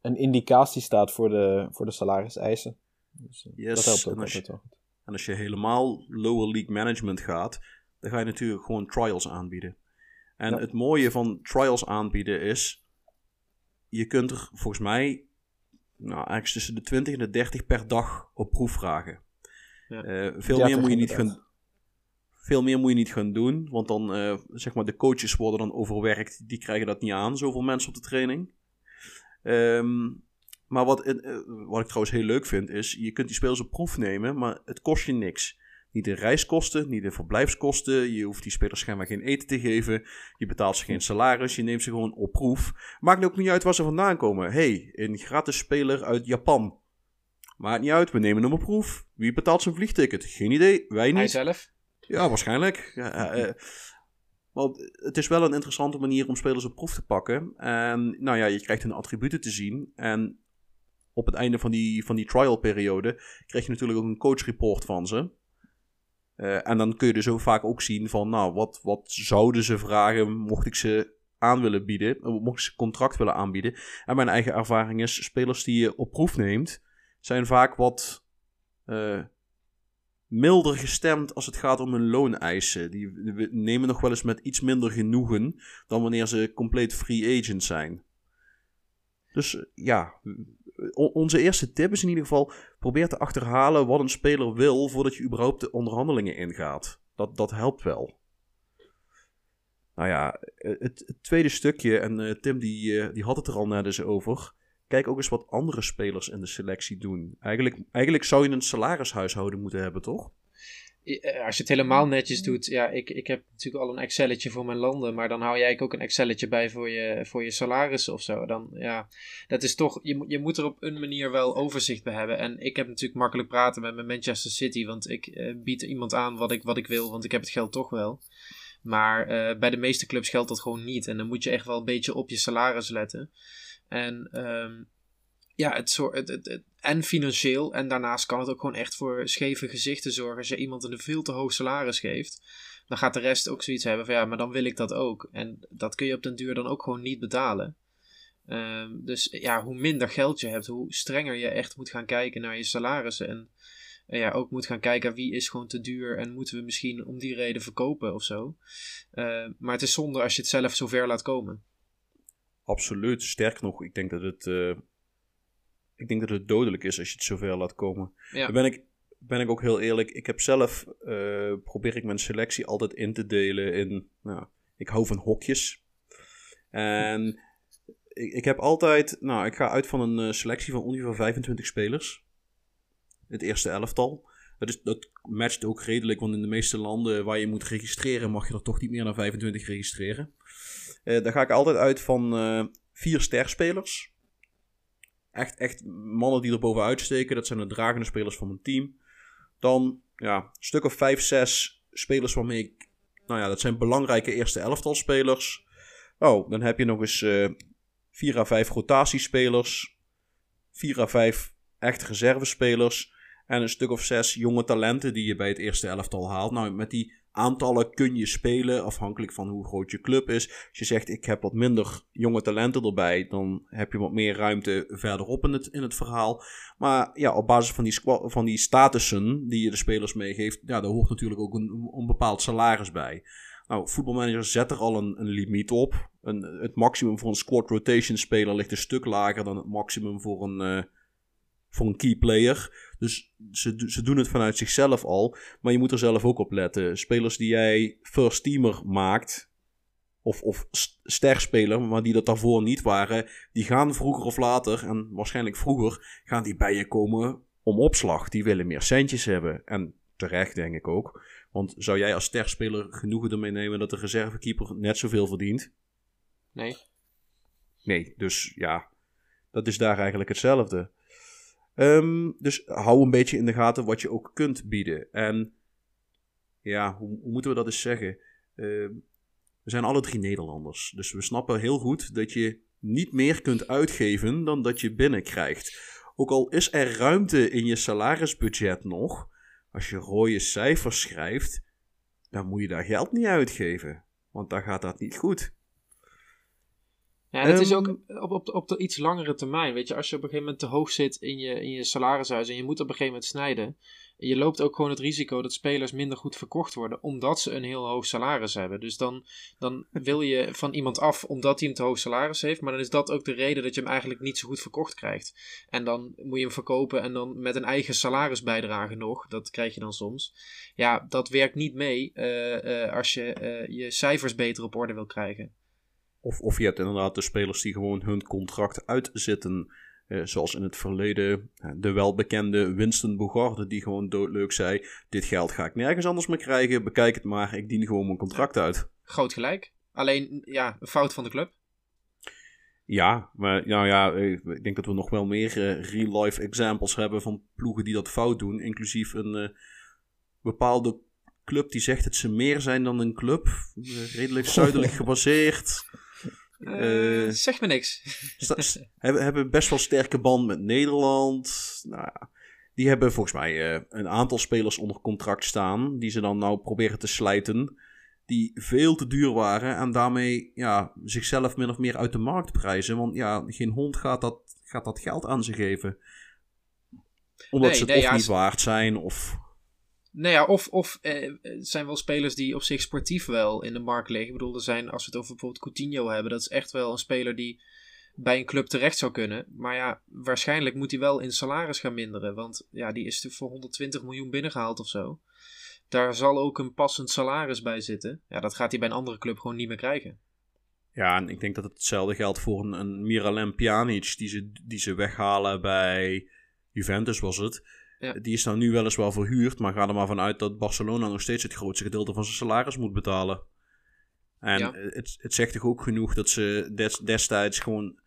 een indicatie staat voor de salariseisen. Dus yes, dat helpt ook altijd wel. En als je helemaal lower league management gaat... dan ga je natuurlijk gewoon trials aanbieden. En ja. Het mooie van trials aanbieden is... je kunt er volgens mij ergens tussen de 20 en de 30 per dag op proef vragen. Ja. Veel meer moet je niet gaan doen, want dan zeg maar de coaches worden dan overwerkt. Die krijgen dat niet aan, zoveel mensen op de training. Maar wat ik trouwens heel leuk vind is, je kunt die spelers op proef nemen, maar het kost je niks. Niet de reiskosten, niet de verblijfskosten. Je hoeft die spelers schijnbaar geen eten te geven. Je betaalt ze geen salaris. Je neemt ze gewoon op proef. Maakt ook niet uit waar ze vandaan komen. Hey, een gratis speler uit Japan. Maakt niet uit, we nemen hem op proef. Wie betaalt zijn vliegticket? Geen idee, wij niet. Hij zelf? Ja, waarschijnlijk. Ja, maar het is wel een interessante manier om spelers op proef te pakken. En nou ja, je krijgt hun attributen te zien. En op het einde van die trialperiode krijg je natuurlijk ook een coachreport van ze. En dan kun je dus ook vaak ook zien van... nou, wat zouden ze vragen mocht ik ze aan willen bieden... mocht ik ze contract willen aanbieden. En mijn eigen ervaring is... spelers die je op proef neemt... zijn vaak wat... milder gestemd als het gaat om hun looneisen. Die nemen nog wel eens met iets minder genoegen... dan wanneer ze compleet free agent zijn. Dus ja... Onze eerste tip is in ieder geval... probeer te achterhalen wat een speler wil... voordat je überhaupt de onderhandelingen ingaat. Dat helpt wel. Nou ja, het tweede stukje... en Tim die had het er al net eens over... Kijk ook eens wat andere spelers in de selectie doen. Eigenlijk zou je een salarishuishouden moeten hebben, toch? Als je het helemaal netjes doet. Ja, ik heb natuurlijk al een Excelletje voor mijn landen. Maar dan hou jij ook een Excelletje bij voor je salaris of zo. Dan, ja, dat is toch, je moet er op een manier wel overzicht bij hebben. En ik heb natuurlijk makkelijk praten met mijn Manchester City. Want ik bied iemand aan wat ik wil. Want ik heb het geld toch wel. Maar bij de meeste clubs geldt dat gewoon niet. En dan moet je echt wel een beetje op je salaris letten. En en financieel. En daarnaast kan het ook gewoon echt voor scheve gezichten zorgen. Als je iemand een veel te hoog salaris geeft, dan gaat de rest ook zoiets hebben van ja, maar dan wil ik dat ook. En dat kun je op den duur dan ook gewoon niet betalen. Dus ja, hoe minder geld je hebt, hoe strenger je echt moet gaan kijken naar je salarissen. En ja, ook moet gaan kijken wie is gewoon te duur en moeten we misschien om die reden verkopen of zo. Maar het is zonde als je het zelf zo ver laat komen. Absoluut. Sterk nog, ik denk dat het dodelijk is als je het zover laat komen. Ja. Daar ben ik ook heel eerlijk. Ik heb zelf, probeer ik mijn selectie altijd in te delen in, nou, ik hou van hokjes. En ik heb altijd, nou, ik ga uit van een selectie van ongeveer 25 spelers. Het eerste elftal. Dat matcht ook redelijk, want in de meeste landen waar je moet registreren, mag je er toch niet meer dan 25 registreren. Daar ga ik altijd uit van 4 sterspelers. Echt mannen die er bovenuit steken. Dat zijn de dragende spelers van mijn team. Dan ja, een stuk of 5, 6 spelers waarmee ik... Nou ja, dat zijn belangrijke eerste elftal spelers. Oh, dan heb je nog eens 4 à 5 rotatiespelers. 4 à 5 echte reservespelers. En een stuk of 6 jonge talenten die je bij het eerste elftal haalt. Nou, met die aantallen kun je spelen afhankelijk van hoe groot je club is. Als je zegt ik heb wat minder jonge talenten erbij, dan heb je wat meer ruimte verderop in het verhaal. Maar ja, op basis van die statussen die je de spelers meegeeft, ja, daar hoort natuurlijk ook een bepaald salaris bij. Nou, Football Manager zet er al een limiet op. Het maximum voor een squad rotation speler ligt een stuk lager dan het maximum voor een key player. Dus ze doen het vanuit zichzelf al. Maar je moet er zelf ook op letten. Spelers die jij first teamer maakt. Of sterspeler. Maar die dat daarvoor niet waren. Die gaan vroeger of later. En waarschijnlijk vroeger. Gaan die bij je komen om opslag. Die willen meer centjes hebben. En terecht denk ik ook. Want zou jij als sterspeler genoegen ermee nemen. Dat de reservekeeper net zoveel verdient? Nee. Nee. Dus ja. Dat is daar eigenlijk hetzelfde. Dus hou een beetje in de gaten wat je ook kunt bieden. En ja, hoe moeten we dat eens zeggen? We zijn alle 3 Nederlanders. Dus we snappen heel goed dat je niet meer kunt uitgeven dan dat je binnenkrijgt. Ook al is er ruimte in je salarisbudget nog. Als je rode cijfers schrijft, dan moet je daar geld niet uitgeven. Want dan gaat dat niet goed. Ja, dat is ook op de iets langere termijn. Weet je, als je op een gegeven moment te hoog zit in je salarishuis en je moet op een gegeven moment snijden, je loopt ook gewoon het risico dat spelers minder goed verkocht worden omdat ze een heel hoog salaris hebben. Dus dan wil je van iemand af omdat hij een te hoog salaris heeft, maar dan is dat ook de reden dat je hem eigenlijk niet zo goed verkocht krijgt. En dan moet je hem verkopen en dan met een eigen salarisbijdrage nog, dat krijg je dan soms. Ja, dat werkt niet mee als je je cijfers beter op orde wil krijgen. Of je hebt inderdaad de spelers die gewoon hun contract uitzitten. Zoals in het verleden de welbekende Winston Bogarde die gewoon doodleuk zei... Dit geld ga ik nergens anders meer krijgen. Bekijk het maar, ik dien gewoon mijn contract uit. Groot gelijk. Alleen, ja, een fout van de club. Ja, maar nou ja, ik denk dat we nog wel meer real-life examples hebben van ploegen die dat fout doen. Inclusief een bepaalde club die zegt dat ze meer zijn dan een club. Redelijk zuidelijk gebaseerd... zeg me niks. Hebben best wel sterke band met Nederland. Nou, die hebben volgens mij een aantal spelers onder contract staan. Die ze dan nou proberen te slijten. Die veel te duur waren. En daarmee ja, zichzelf min of meer uit de markt prijzen. Want ja, geen hond gaat dat geld aan ze geven. Omdat niet waard zijn of... Nou ja, of zijn wel spelers die op zich sportief wel in de markt liggen. Ik bedoel, er zijn, als we het over bijvoorbeeld Coutinho hebben, dat is echt wel een speler die bij een club terecht zou kunnen. Maar ja, waarschijnlijk moet hij wel in salaris gaan minderen. Want ja, die is voor 120 miljoen binnengehaald of zo. Daar zal ook een passend salaris bij zitten. Ja, dat gaat hij bij een andere club gewoon niet meer krijgen. Ja, en ik denk dat het hetzelfde geldt voor een Miralem Pjanic, die ze weghalen bij Juventus was het. Ja. Die is nou nu weliswaar verhuurd, maar ga er maar vanuit dat Barcelona nog steeds het grootste gedeelte van zijn salaris moet betalen. En ja, het zegt toch ook genoeg dat ze destijds gewoon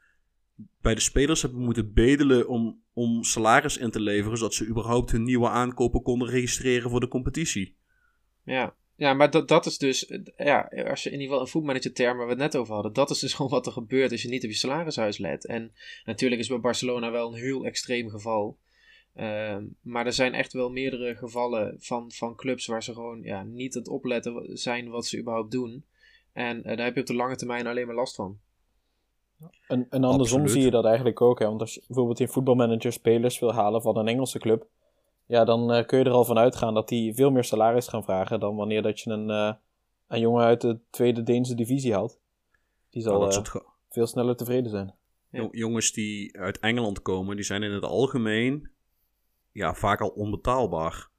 bij de spelers hebben moeten bedelen om salaris in te leveren, zodat ze überhaupt hun nieuwe aankopen konden registreren voor de competitie. Ja. Ja, maar dat is dus, ja, als je in ieder geval een voetbalmanager-term waar we het net over hadden, dat is dus gewoon wat er gebeurt als je niet op je salarishuis let. En natuurlijk is bij Barcelona wel een heel extreem geval. Maar er zijn echt wel meerdere gevallen van clubs waar ze gewoon ja, niet aan het opletten zijn wat ze überhaupt doen. En daar heb je op de lange termijn alleen maar last van. En andersom Absoluut. Zie je dat eigenlijk ook. Hè? Want als je bijvoorbeeld in voetbalmanager spelers wil halen van een Engelse club, ja, dan kun je er al van uitgaan dat die veel meer salaris gaan vragen dan wanneer dat je een jongen uit de tweede Deense divisie haalt. Die zal veel sneller tevreden zijn. Ja. Jongens die uit Engeland komen, die zijn in het algemeen ja, vaak al onbetaalbaar.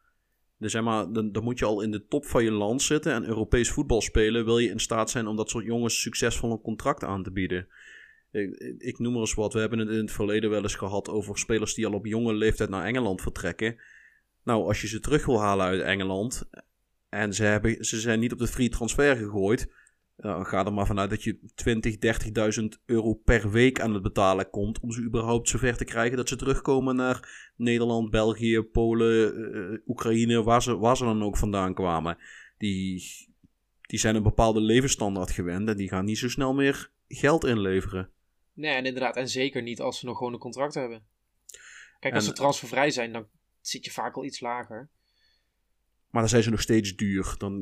Dus zeg maar, dan moet je al in de top van je land zitten en Europees voetbal spelen, wil je in staat zijn om dat soort jongens succesvol een contract aan te bieden. Ik noem maar eens wat, we hebben het in het verleden wel eens gehad over spelers die al op jonge leeftijd naar Engeland vertrekken. Nou, als je ze terug wil halen uit Engeland en ze zijn niet op de free transfer gegooid, nou, ga er maar vanuit dat je 20.000-30.000 euro per week aan het betalen komt om ze überhaupt zover te krijgen dat ze terugkomen naar Nederland, België, Polen, Oekraïne, waar ze dan ook vandaan kwamen. Die zijn een bepaalde levensstandaard gewend en die gaan niet zo snel meer geld inleveren. Nee, en inderdaad, en zeker niet als ze nog gewoon een contract hebben. Kijk, als ze transfervrij zijn, dan zit je vaak al iets lager. Maar dan zijn ze nog steeds duur. Dan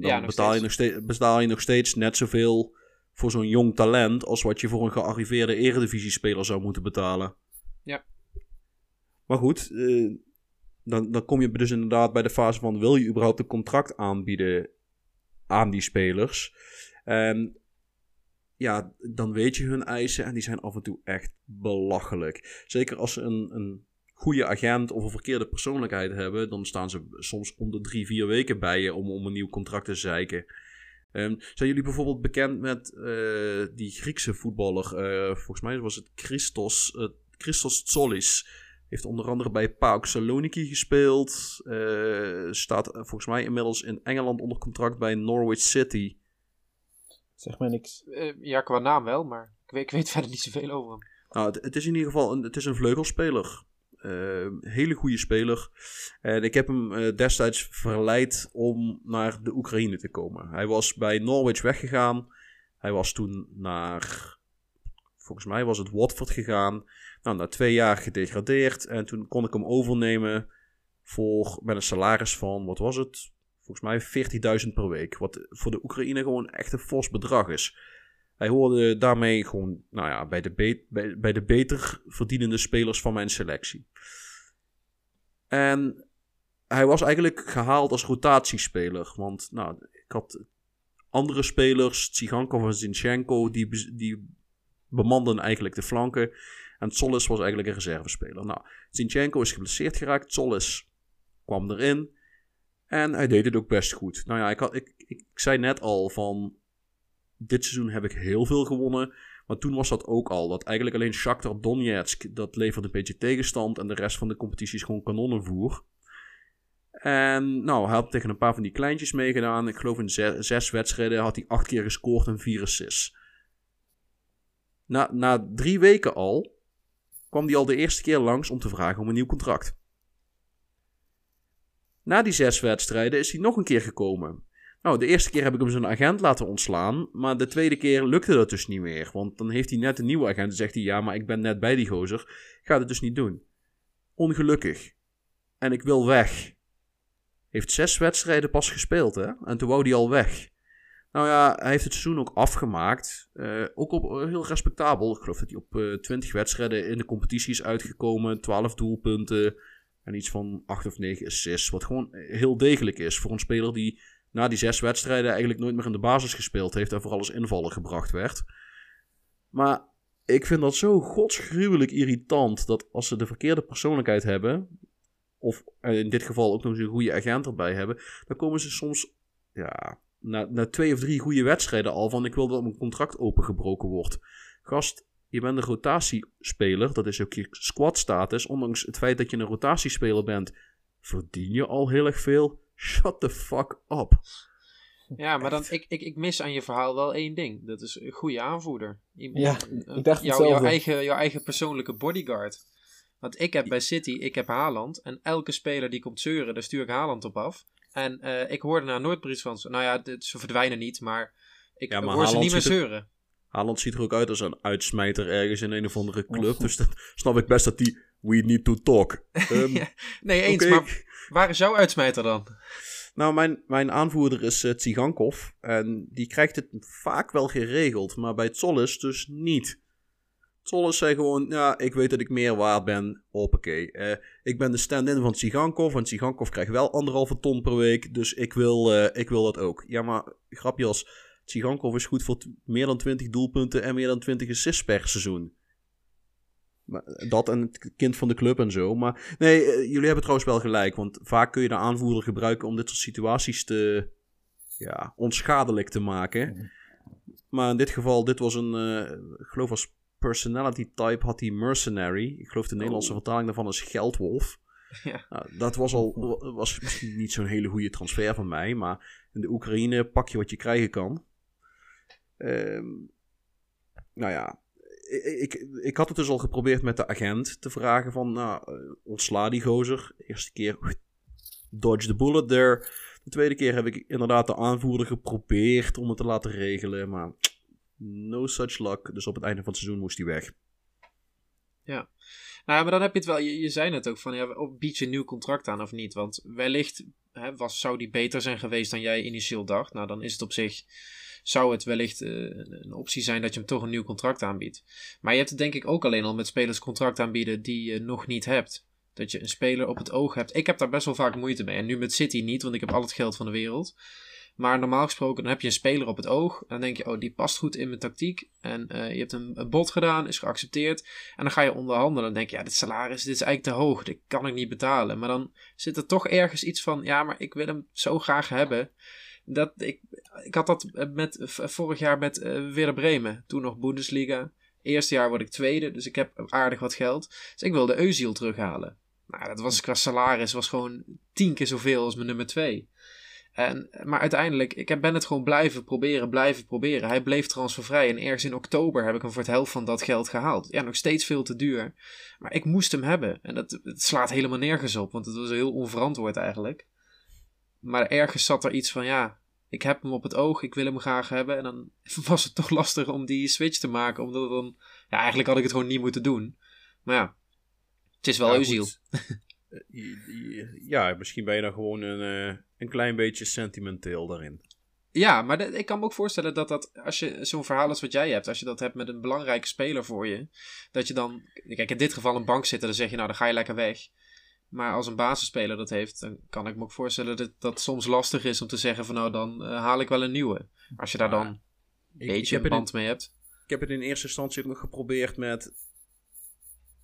betaal je nog steeds net zoveel voor zo'n jong talent als wat je voor een gearriveerde Eredivisie-speler zou moeten betalen. Ja. Maar goed, dan kom je dus inderdaad bij de fase van, wil je überhaupt een contract aanbieden aan die spelers? En ja, dan weet je hun eisen en die zijn af en toe echt belachelijk. Zeker als ze een goede agent of een verkeerde persoonlijkheid hebben, dan staan ze soms om de 3-4 weken bij je om een nieuw contract te zeiken. Zijn jullie bijvoorbeeld bekend met die Griekse voetballer? Volgens mij was het Christos Tsolis. Heeft onder andere bij PAOK Saloniki gespeeld. Staat volgens mij inmiddels in Engeland onder contract bij Norwich City. Zeg maar niks. Ja, qua naam wel, maar ik weet verder niet zoveel over hem. Nou, het is in ieder geval een vleugelspeler. Hele goede speler. En ik heb hem destijds verleid om naar de Oekraïne te komen. Hij was bij Norwich weggegaan. Hij was toen naar, volgens mij was het Watford gegaan. Nou, na 2 jaar gedegradeerd. En toen kon ik hem overnemen met een salaris van, wat was het? Volgens mij 40.000 per week. Wat voor de Oekraïne gewoon echt een fors bedrag is. Hij hoorde daarmee gewoon nou ja, bij de beter verdienende spelers van mijn selectie. En hij was eigenlijk gehaald als rotatiespeler. Want nou, ik had andere spelers, Tsigankov en Zinchenko, die bemanden eigenlijk de flanken. En Tsolis was eigenlijk een reservespeler. Nou, Zinchenko is geblesseerd geraakt. Tsolis kwam erin. En hij deed het ook best goed. Nou ja, ik zei net al van, dit seizoen heb ik heel veel gewonnen. Maar toen was dat ook al. Dat eigenlijk alleen Shakhtar Donetsk, dat leverde een beetje tegenstand. En de rest van de competitie is gewoon kanonnenvoer. En nou, hij had tegen een paar van die kleintjes meegedaan. Ik geloof in 6 wedstrijden had hij 8 keer gescoord en 4 assists. Na 3 weken al kwam hij al de eerste keer langs om te vragen om een nieuw contract. Na die 6 wedstrijden is hij nog een keer gekomen. Nou, de eerste keer heb ik hem zijn agent laten ontslaan. Maar de tweede keer lukte dat dus niet meer. Want dan heeft hij net een nieuwe agent. Dan zegt hij, ja, maar ik ben net bij die gozer. Ik ga het dus niet doen. Ongelukkig. En ik wil weg. Heeft 6 wedstrijden pas gespeeld, hè? En toen wou hij al weg. Nou ja, hij heeft het seizoen ook afgemaakt. Ook op heel respectabel. Ik geloof dat hij op 20 wedstrijden in de competitie is uitgekomen. 12 doelpunten. En iets van 8 of 9 assists. Wat gewoon heel degelijk is voor een speler die na die 6 wedstrijden eigenlijk nooit meer in de basis gespeeld heeft en vooral als invaller gebracht werd. Maar ik vind dat zo godsgruwelijk irritant dat als ze de verkeerde persoonlijkheid hebben, of in dit geval ook nog eens een goede agent erbij hebben, dan komen ze soms, ja, na 2 of 3 goede wedstrijden al van ik wil dat mijn contract opengebroken wordt. Gast, je bent een rotatiespeler, dat is ook je squadstatus. Ondanks het feit dat je een rotatiespeler bent, verdien je al heel erg veel. Shut the fuck up. Ja, maar dan, ik mis aan je verhaal wel één ding. Dat is een goede aanvoerder. Jouw eigen persoonlijke bodyguard. Want ik heb bij City, ik heb Haaland. En elke speler die komt zeuren, daar stuur ik Haaland op af. En ik hoorde daar nooit precies van. Nou ja, ze verdwijnen niet, maar ik maar hoor Haaland ze niet meer zeuren. Haaland ziet er ook uit als een uitsmijter ergens in een of andere club. Dus dat snap ik best dat die... We need to talk. Nee, eens, okay. Maar waar is jouw uitsmijter dan? Nou, mijn aanvoerder is Tsigankov. En die krijgt het vaak wel geregeld. Maar bij Tsolis dus niet. Tsolis zei gewoon... Ja, ik weet dat ik meer waard ben. Hoppakee. Ik ben de stand-in van Tsigankov. En Tsigankov krijgt wel 1,5 ton per week. Dus ik wil dat ook. Ja, maar grapje als... Tsigankov is goed voor meer dan 20 doelpunten... en meer dan 20 assists per seizoen. Dat en het kind van de club en zo. Maar nee, jullie hebben trouwens wel gelijk. Want vaak kun je de aanvoerder gebruiken om dit soort situaties te... Ja, onschadelijk te maken. Maar in dit geval, dit was een... ik geloof als personality type had hij mercenary. Ik geloof de Nederlandse vertaling daarvan is geldwolf. Ja. Nou, dat was misschien niet zo'n hele goede transfer van mij. Maar in de Oekraïne pak je wat je krijgen kan. Nou ja... Ik had het dus al geprobeerd met de agent te vragen van... ontsla die gozer. De eerste keer dodge the bullet there. De tweede keer heb ik inderdaad de aanvoerder geprobeerd om het te laten regelen. Maar no such luck. Dus op het einde van het seizoen moest hij weg. Ja. Nou ja, maar dan heb je het wel... Je zei net ook van... Ja, bied je een nieuw contract aan of niet? Want wellicht zou die beter zijn geweest dan jij initieel dacht. Nou, dan is het op zich... zou het wellicht een optie zijn dat je hem toch een nieuw contract aanbiedt. Maar je hebt het denk ik ook alleen al met spelers contract aanbieden die je nog niet hebt. Dat je een speler op het oog hebt. Ik heb daar best wel vaak moeite mee. En nu met City niet, want ik heb al het geld van de wereld. Maar normaal gesproken dan heb je een speler op het oog. Dan denk je, oh, die past goed in mijn tactiek. En je hebt een bod gedaan, is geaccepteerd. En dan ga je onderhandelen. Dan denk je, ja, dit salaris, dit is eigenlijk te hoog. Dit kan ik niet betalen. Maar dan zit er toch ergens iets van, ja, maar ik wil hem zo graag hebben... Dat ik had dat vorig jaar met Werder Bremen. Toen nog Bundesliga. Eerste jaar word ik tweede. Dus ik heb aardig wat geld. Dus ik wilde Özil terughalen. Nou, dat was qua salaris. Was gewoon 10 keer zoveel als mijn nummer 2. Maar uiteindelijk. Ik ben het gewoon blijven proberen. Hij bleef transfervrij. En ergens in oktober heb ik hem voor het helft van dat geld gehaald. Ja, nog steeds veel te duur. Maar ik moest hem hebben. En dat slaat helemaal nergens op. Want het was heel onverantwoord eigenlijk. Maar ergens zat er iets van, ja, ik heb hem op het oog, ik wil hem graag hebben. En dan was het toch lastig om die switch te maken. Omdat dan, ja, eigenlijk had ik het gewoon niet moeten doen. Maar ja, het is wel Özil. Ja, misschien ben je dan gewoon een klein beetje sentimenteel daarin. Ja, maar ik kan me ook voorstellen dat als je zo'n verhaal als wat jij hebt, als je dat hebt met een belangrijke speler voor je, dat je dan, kijk, in dit geval een bank zitten, dan zeg je, nou, dan ga je lekker weg. Maar als een basisspeler dat heeft, dan kan ik me ook voorstellen dat het soms lastig is om te zeggen van nou, dan haal ik wel een nieuwe. Als je daar dan een beetje een band mee hebt. Ik heb het in eerste instantie nog geprobeerd met,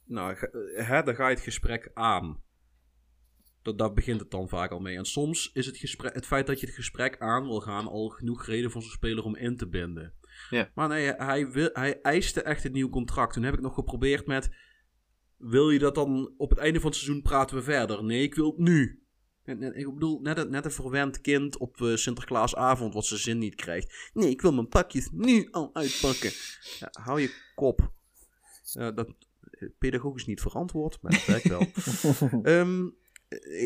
nou, dan ga je het gesprek aan. Daar begint het dan vaak al mee. En soms is het feit dat je het gesprek aan wil gaan al genoeg reden voor zo'n speler om in te binden. Ja. Maar nee, hij eiste echt het nieuw contract. Toen heb ik nog geprobeerd met... Wil je dat dan op het einde van het seizoen praten we verder? Nee, ik wil het nu. Ik bedoel, net een verwend kind op Sinterklaasavond wat zijn zin niet krijgt. Nee, ik wil mijn pakjes nu al uitpakken. Ja, hou je kop. Dat pedagogisch niet verantwoord, maar dat werkt wel.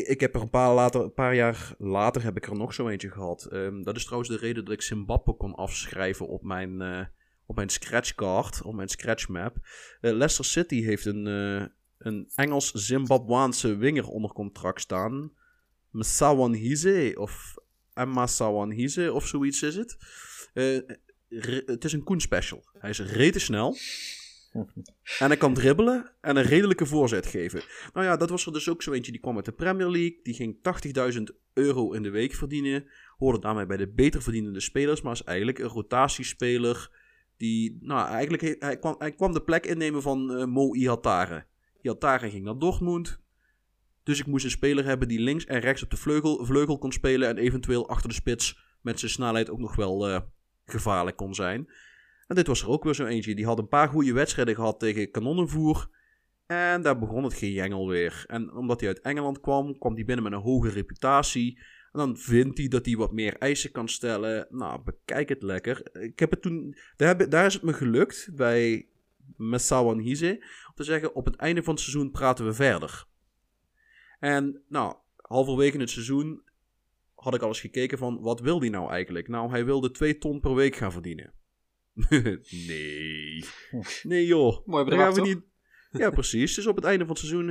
Ik heb er een paar jaar later heb ik er nog zo eentje gehad. Dat is trouwens de reden dat ik Zimbabwe kon afschrijven op mijn... Op mijn scratchcard, op mijn scratchmap. Leicester City heeft een Engels-Zimbabwaanse winger onder contract staan. Emma Sawanhise of zoiets is het. Het is een Koen special. Hij is rete snel. En hij kan dribbelen en een redelijke voorzet geven. Nou ja, dat was er dus ook zo eentje. Die kwam uit de Premier League. Die ging €80.000 in de week verdienen. Hoorde daarmee bij de beter verdienende spelers. Maar is eigenlijk een rotatiespeler... Die, nou, eigenlijk hij kwam de plek innemen van Mo Ihatare. Ihatare ging naar Dortmund. Dus ik moest een speler hebben die links en rechts op de vleugel kon spelen... en eventueel achter de spits met zijn snelheid ook nog wel gevaarlijk kon zijn. En dit was er ook weer zo eentje. Die had een paar goede wedstrijden gehad tegen Kanonnenvoer. En daar begon het gejengel weer. En omdat hij uit Engeland kwam, kwam hij binnen met een hoge reputatie. En dan vindt hij dat hij wat meer eisen kan stellen. Nou, bekijk het lekker. Ik heb het toen, daar is het me gelukt bij Messawan Hize om te zeggen, op het einde van het seizoen praten we verder. En nou, halverwege het seizoen had ik al eens gekeken van, wat wil hij nou eigenlijk? Nou, hij wilde 2 ton per week gaan verdienen. Nee. Nee joh. Mooi bedrag toch? Niet... Ja, precies. Dus op het einde van het seizoen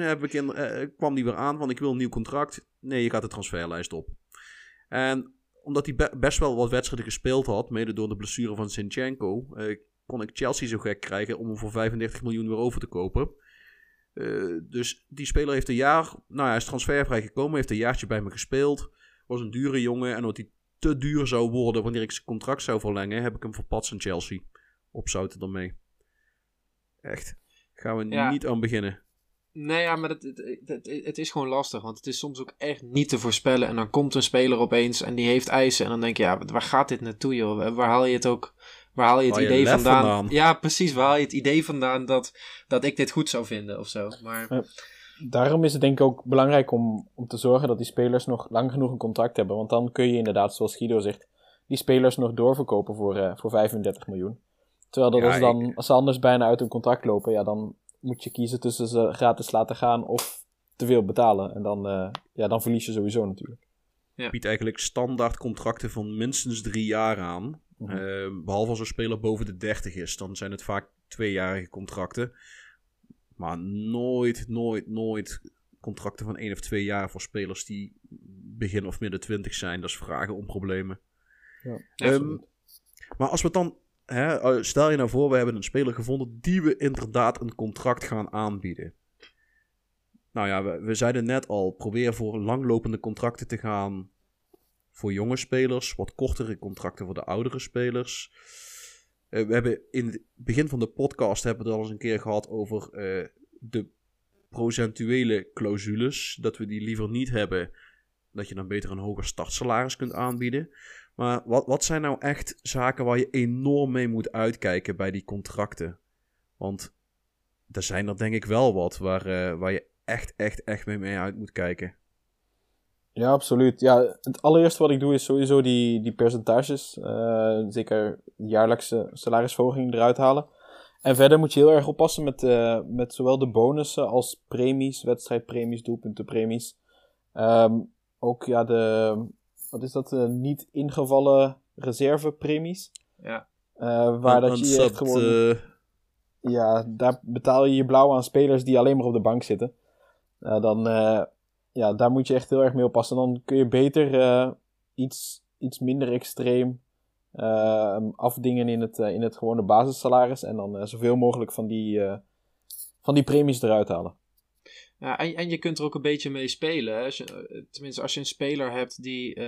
kwam hij weer aan van, ik wil een nieuw contract. Nee, je gaat de transferlijst op. En omdat hij best wel wat wedstrijden gespeeld had, mede door de blessure van Zinchenko, kon ik Chelsea zo gek krijgen om hem voor 35 miljoen weer over te kopen. Dus die speler heeft een jaar... Nou, hij is transfervrij gekomen, heeft een jaartje bij me gespeeld. Was een dure jongen. En omdat hij te duur zou worden wanneer ik zijn contract zou verlengen, heb ik hem verpatst aan Chelsea. Opzouten ermee. Echt. Gaan we niet aan beginnen. Nee, ja, maar het is gewoon lastig. Want het is soms ook echt niet te voorspellen. En dan komt een speler opeens en die heeft eisen. En dan denk je, ja, waar gaat dit naartoe, joh? Waar haal je het ook... Waar haal je het idee vandaan? Ja, precies. Waar haal je het idee vandaan dat ik dit goed zou vinden of zo? Maar... Ja, daarom is het denk ik ook belangrijk om te zorgen dat die spelers nog lang genoeg een contract hebben. Want dan kun je inderdaad, zoals Guido zegt, die spelers nog doorverkopen voor 35 miljoen. Terwijl dat als ze anders bijna uit hun contract lopen, ja, dan moet je kiezen tussen ze gratis laten gaan of te veel betalen. En dan verlies je sowieso natuurlijk. Ja. Biedt eigenlijk standaard contracten van minstens 3 jaar aan. Behalve als een speler boven de 30 is, dan zijn het vaak 2-jarige contracten. Maar nooit contracten van 1 of 2 jaar voor spelers die begin of midden 20 zijn. Dat is vragen om problemen. Ja, maar als we het dan, stel je nou voor, we hebben een speler gevonden die we inderdaad een contract gaan aanbieden. Nou ja, we zeiden net al, probeer voor langlopende contracten te gaan. Voor jonge spelers, wat kortere contracten voor de oudere spelers. We hebben in het begin van de podcast het al eens een keer gehad over de procentuele clausules. Dat we die liever niet hebben. Dat je dan beter een hoger startsalaris kunt aanbieden. Maar wat zijn nou echt zaken waar je enorm mee moet uitkijken bij die contracten? Want er zijn er denk ik wel wat waar je echt mee uit moet kijken. Ja, absoluut. Ja, het allereerste wat ik doe is sowieso die percentages. Zeker de jaarlijkse salarisverhoging eruit halen. En verder moet je heel erg oppassen met zowel de bonussen als premies. Wedstrijdpremies, doelpuntenpremies. Ook niet ingevallen reservepremies. Ja. Waar dat je echt gewoon... Ja, daar betaal je je blauw aan spelers die alleen maar op de bank zitten. Ja, daar moet je echt heel erg mee oppassen. Dan kun je beter iets minder extreem afdingen in het gewone basissalaris. En dan zoveel mogelijk van die premies eruit halen. Ja, en je kunt er ook een beetje mee spelen. Hè? Tenminste, als je een speler hebt die,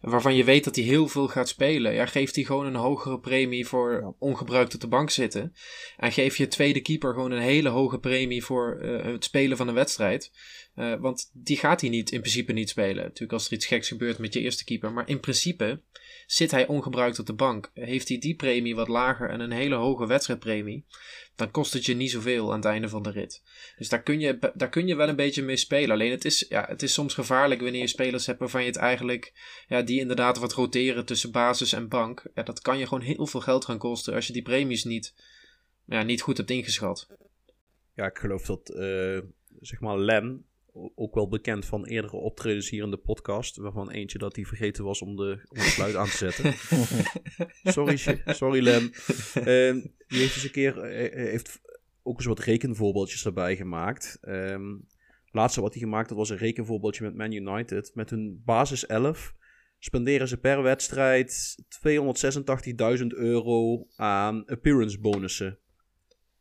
waarvan je weet dat hij heel veel gaat spelen. Ja, geef die gewoon een hogere premie voor ongebruikt op de bank zitten. En geef je tweede keeper gewoon een hele hoge premie voor het spelen van een wedstrijd. Want die gaat hij in principe niet spelen. Natuurlijk als er iets geks gebeurt met je eerste keeper. Maar in principe zit hij ongebruikt op de bank. Heeft hij die premie wat lager en een hele hoge wedstrijdpremie, dan kost het je niet zoveel aan het einde van de rit. Dus daar kun je wel een beetje mee spelen. Alleen het is soms gevaarlijk wanneer je spelers hebt waarvan je het eigenlijk... Ja, die inderdaad wat roteren tussen basis en bank. Ja, dat kan je gewoon heel veel geld gaan kosten als je die premies niet goed hebt ingeschat. Ja, ik geloof dat Lem... ook wel bekend van eerdere optredens hier in de podcast, waarvan eentje dat hij vergeten was om het geluid aan te zetten. Sorry Lem. Die heeft eens een keer heeft ook eens wat rekenvoorbeeldjes erbij gemaakt. Het laatste wat hij gemaakt had was een rekenvoorbeeldje met Man United. Met hun basis 11 spenderen ze per wedstrijd €286.000 aan appearance bonussen.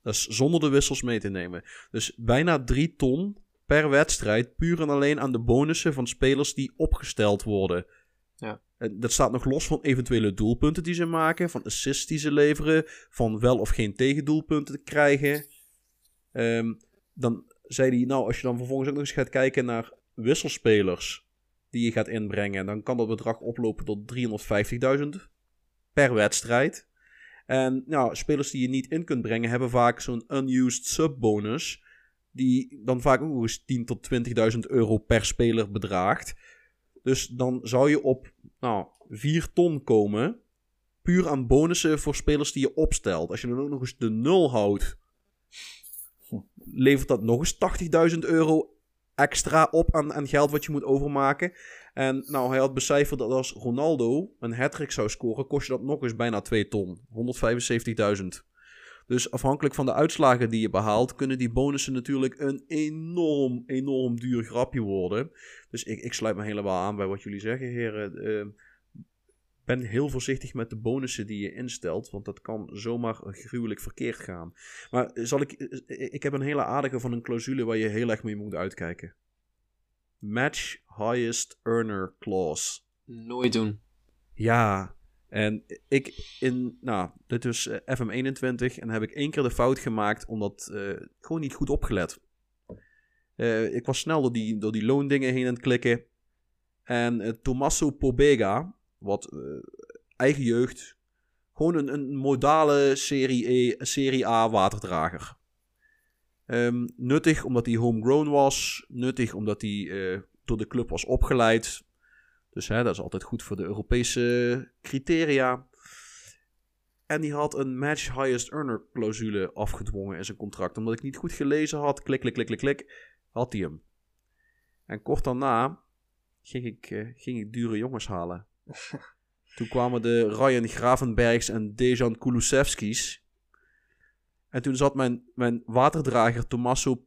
Dat is zonder de wissels mee te nemen. Dus bijna 3 ton... per wedstrijd, puur en alleen aan de bonussen van spelers die opgesteld worden. Ja. En dat staat nog los van eventuele doelpunten die ze maken, van assists die ze leveren, van wel of geen tegendoelpunten te krijgen. Dan zei hij, nou, als je dan vervolgens ook nog eens gaat kijken naar wisselspelers, die je gaat inbrengen. Dan kan dat bedrag oplopen tot 350.000 per wedstrijd. En nou, spelers die je niet in kunt brengen hebben vaak zo'n unused subbonus, die dan vaak ook eens 10.000 tot 20.000 euro per speler bedraagt. Dus dan zou je op 4 ton komen, puur aan bonussen voor spelers die je opstelt. Als je dan ook nog eens de nul houdt, levert dat nog eens 80.000 euro extra op aan geld wat je moet overmaken. En nou, hij had becijferd dat als Ronaldo een hat-trick zou scoren, kost je dat nog eens bijna 2 ton. 175.000. Dus afhankelijk van de uitslagen die je behaalt, kunnen die bonussen natuurlijk een enorm, enorm duur grapje worden. Dus ik sluit me helemaal aan bij wat jullie zeggen, heren. Ben heel voorzichtig met de bonussen die je instelt, want dat kan zomaar gruwelijk verkeerd gaan. Maar ik heb een hele aardige van een clausule waar je heel erg mee moet uitkijken. Match highest earner clause. Nooit doen. Ja, en dit is FM21 en heb ik 1 keer de fout gemaakt omdat gewoon niet goed opgelet. Ik was snel door die loondingen heen aan het klikken. En Tommaso Pobega, wat eigen jeugd, gewoon een modale Serie A waterdrager. Nuttig omdat hij homegrown was. Nuttig omdat hij door de club was opgeleid. Dus dat is altijd goed voor de Europese criteria. En die had een match highest earner clausule afgedwongen in zijn contract. Omdat ik niet goed gelezen had, klik, had hij hem. En kort daarna ging ik dure jongens halen. Toen kwamen de Ryan Gravenbergs en Dejan Kulusevskis. En toen zat mijn waterdrager Tommaso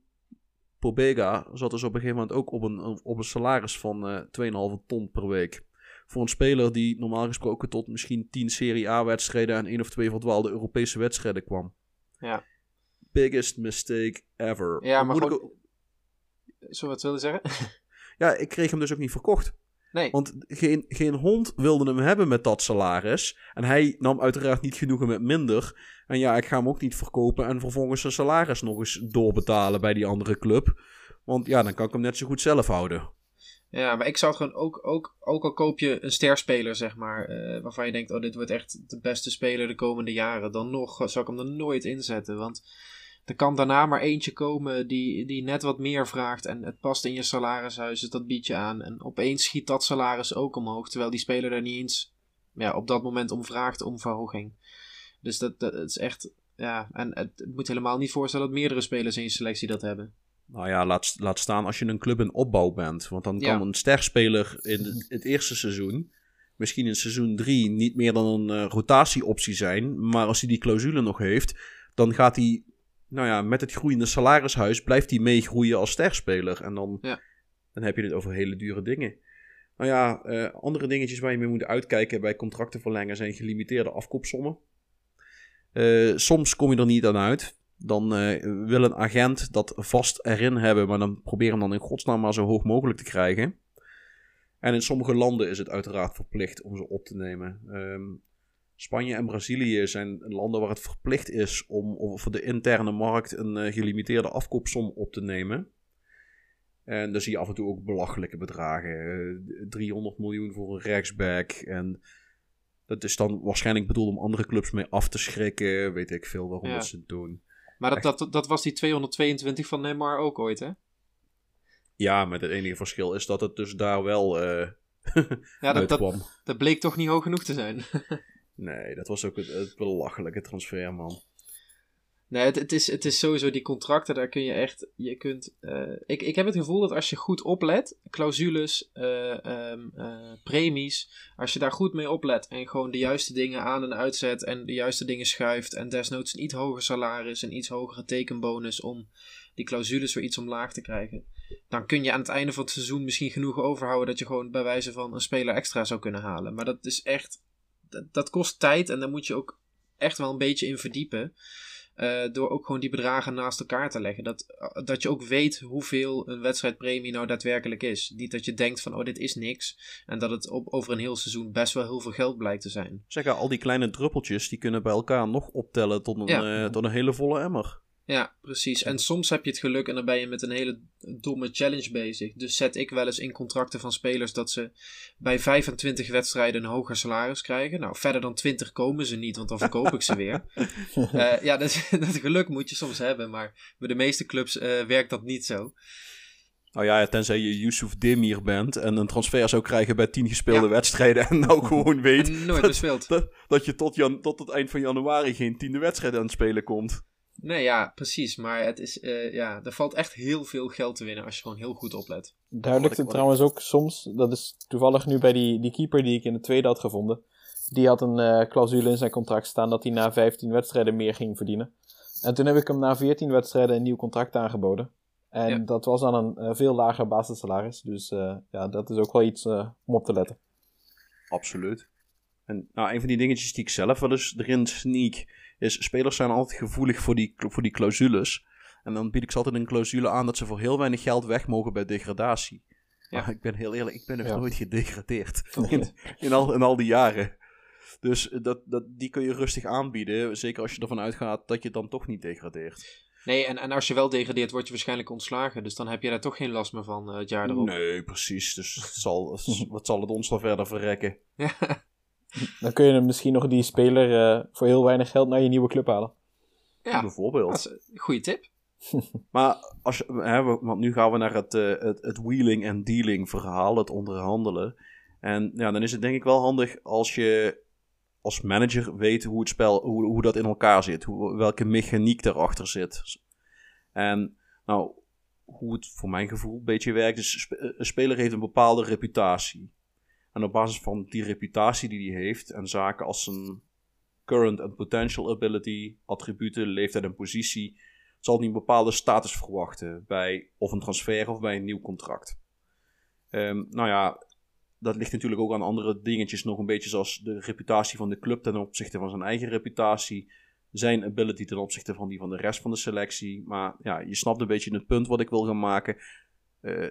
Pobega zat dus op een gegeven moment ook op een salaris van 2,5 ton per week. Voor een speler die normaal gesproken tot misschien 10 Serie A wedstrijden en 1 of 2 verdwaalde Europese wedstrijden kwam. Ja. Biggest mistake ever. Ja, maar Sorry, wat wilde je zeggen? Ja, ik kreeg hem dus ook niet verkocht. Nee. Want geen hond wilde hem hebben met dat salaris. En hij nam uiteraard niet genoegen met minder. En ja, ik ga hem ook niet verkopen en vervolgens zijn salaris nog eens doorbetalen bij die andere club. Want ja, dan kan ik hem net zo goed zelf houden. Ja, maar ik zou het gewoon ook al koop je een sterspeler, zeg maar. Waarvan je denkt, dit wordt echt de beste speler de komende jaren. Dan nog zou ik hem er nooit inzetten. Want er kan daarna maar eentje komen die net wat meer vraagt. En het past in je salarishuis, dus dat biedt je aan. En opeens schiet dat salaris ook omhoog. Terwijl die speler daar niet eens op dat moment om vraagt om verhoging. Dus dat is echt... Ja, en het moet helemaal niet voorstellen dat meerdere spelers in je selectie dat hebben. Nou ja, laat staan als je een club in opbouw bent. Want dan kan een sterspeler in het eerste seizoen, misschien in seizoen 3, niet meer dan een rotatieoptie zijn. Maar als hij die clausule nog heeft, dan gaat hij... Nou ja, met het groeiende salarishuis blijft hij meegroeien als sterspeler. En dan heb je het over hele dure dingen. Nou ja, andere dingetjes waar je mee moet uitkijken bij contracten verlengen zijn gelimiteerde afkoopsommen. Soms kom je er niet aan uit. Dan wil een agent dat vast erin hebben, maar dan probeer hem dan in godsnaam maar zo hoog mogelijk te krijgen. En in sommige landen is het uiteraard verplicht om ze op te nemen. Spanje en Brazilië zijn landen waar het verplicht is om voor de interne markt een gelimiteerde afkoopsom op te nemen. En dan zie je af en toe ook belachelijke bedragen. 300 miljoen voor een rechtsback. En dat is dan waarschijnlijk bedoeld om andere clubs mee af te schrikken. Weet ik veel waarom dat ze het doen. Maar dat was die 222 van Neymar ook ooit, hè? Ja, maar het enige verschil is dat het dus daar wel uitkwam. Dat bleek toch niet hoog genoeg te zijn. Nee, dat was ook het belachelijke transfer, man. Nee, het is sowieso die contracten, daar kun je echt... Ik heb het gevoel dat als je goed oplet, clausules, premies, als je daar goed mee oplet en gewoon de juiste dingen aan en uitzet en de juiste dingen schuift en desnoods een iets hoger salaris, een iets hogere tekenbonus om die clausules weer iets omlaag te krijgen, dan kun je aan het einde van het seizoen misschien genoeg overhouden dat je gewoon bij wijze van een speler extra zou kunnen halen. Maar dat is echt... Dat kost tijd en daar moet je ook echt wel een beetje in verdiepen. Door ook gewoon die bedragen naast elkaar te leggen. Dat je ook weet hoeveel een wedstrijdpremie nou daadwerkelijk is. Niet dat je denkt van dit is niks. En dat het over een heel seizoen best wel heel veel geld blijkt te zijn. Al die kleine druppeltjes die kunnen bij elkaar nog optellen tot een hele volle emmer. Ja, precies. En soms heb je het geluk en dan ben je met een hele domme challenge bezig. Dus zet ik wel eens in contracten van spelers dat ze bij 25 wedstrijden een hoger salaris krijgen. Nou, verder dan 20 komen ze niet, want dan verkoop ik ze weer. Ja, dat geluk moet je soms hebben, maar bij de meeste clubs werkt dat niet zo. Nou ja, tenzij je Yusuf Demir bent en een transfer zou krijgen bij 10 gespeelde wedstrijden en nou gewoon weet en nooit bespeeld. Dat je tot het eind van januari geen 10e wedstrijd aan het spelen komt. Nee, ja, precies. Maar het is, er valt echt heel veel geld te winnen als je gewoon heel goed oplet. Daar lukt het trouwens ook soms. Dat is toevallig nu bij die keeper die ik in de tweede had gevonden. Die had een clausule in zijn contract staan dat hij na 15 wedstrijden meer ging verdienen. En toen heb ik hem na 14 wedstrijden een nieuw contract aangeboden. En dat was dan een veel lager basissalaris. Dus dat is ook wel iets om op te letten. Absoluut. En nou, een van die dingetjes die ik zelf wel eens erin sneak... is spelers zijn altijd gevoelig voor die clausules. En dan bied ik ze altijd een clausule aan dat ze voor heel weinig geld weg mogen bij degradatie. Ja. Maar ik ben heel eerlijk, ik ben nog nooit gedegradeerd. In al die jaren. Dus die kun je rustig aanbieden. Zeker als je ervan uitgaat dat je dan toch niet degradeert. Nee, en als je wel degradeert, word je waarschijnlijk ontslagen. Dus dan heb je daar toch geen last meer van het jaar erop. Nee, precies. Dus wat zal het ons dan verder verrekken? Ja. Dan kun je misschien nog die speler voor heel weinig geld naar je nieuwe club halen. Ja, bijvoorbeeld. Dat is een goede tip. Maar want nu gaan we naar het wheeling en dealing verhaal, het onderhandelen. En ja, dan is het denk ik wel handig als je als manager weet hoe het spel, hoe dat in elkaar zit. Welke mechaniek daarachter zit. En nou, hoe het voor mijn gevoel een beetje werkt, is een speler heeft een bepaalde reputatie. En op basis van die reputatie die hij heeft en zaken als zijn current en potential ability, attributen, leeftijd en positie, zal hij een bepaalde status verwachten bij of een transfer of bij een nieuw contract. Nou ja, dat ligt natuurlijk ook aan andere dingetjes nog een beetje zoals de reputatie van de club ten opzichte van zijn eigen reputatie, zijn ability ten opzichte van die van de rest van de selectie. Maar ja, je snapt een beetje het punt wat ik wil gaan maken.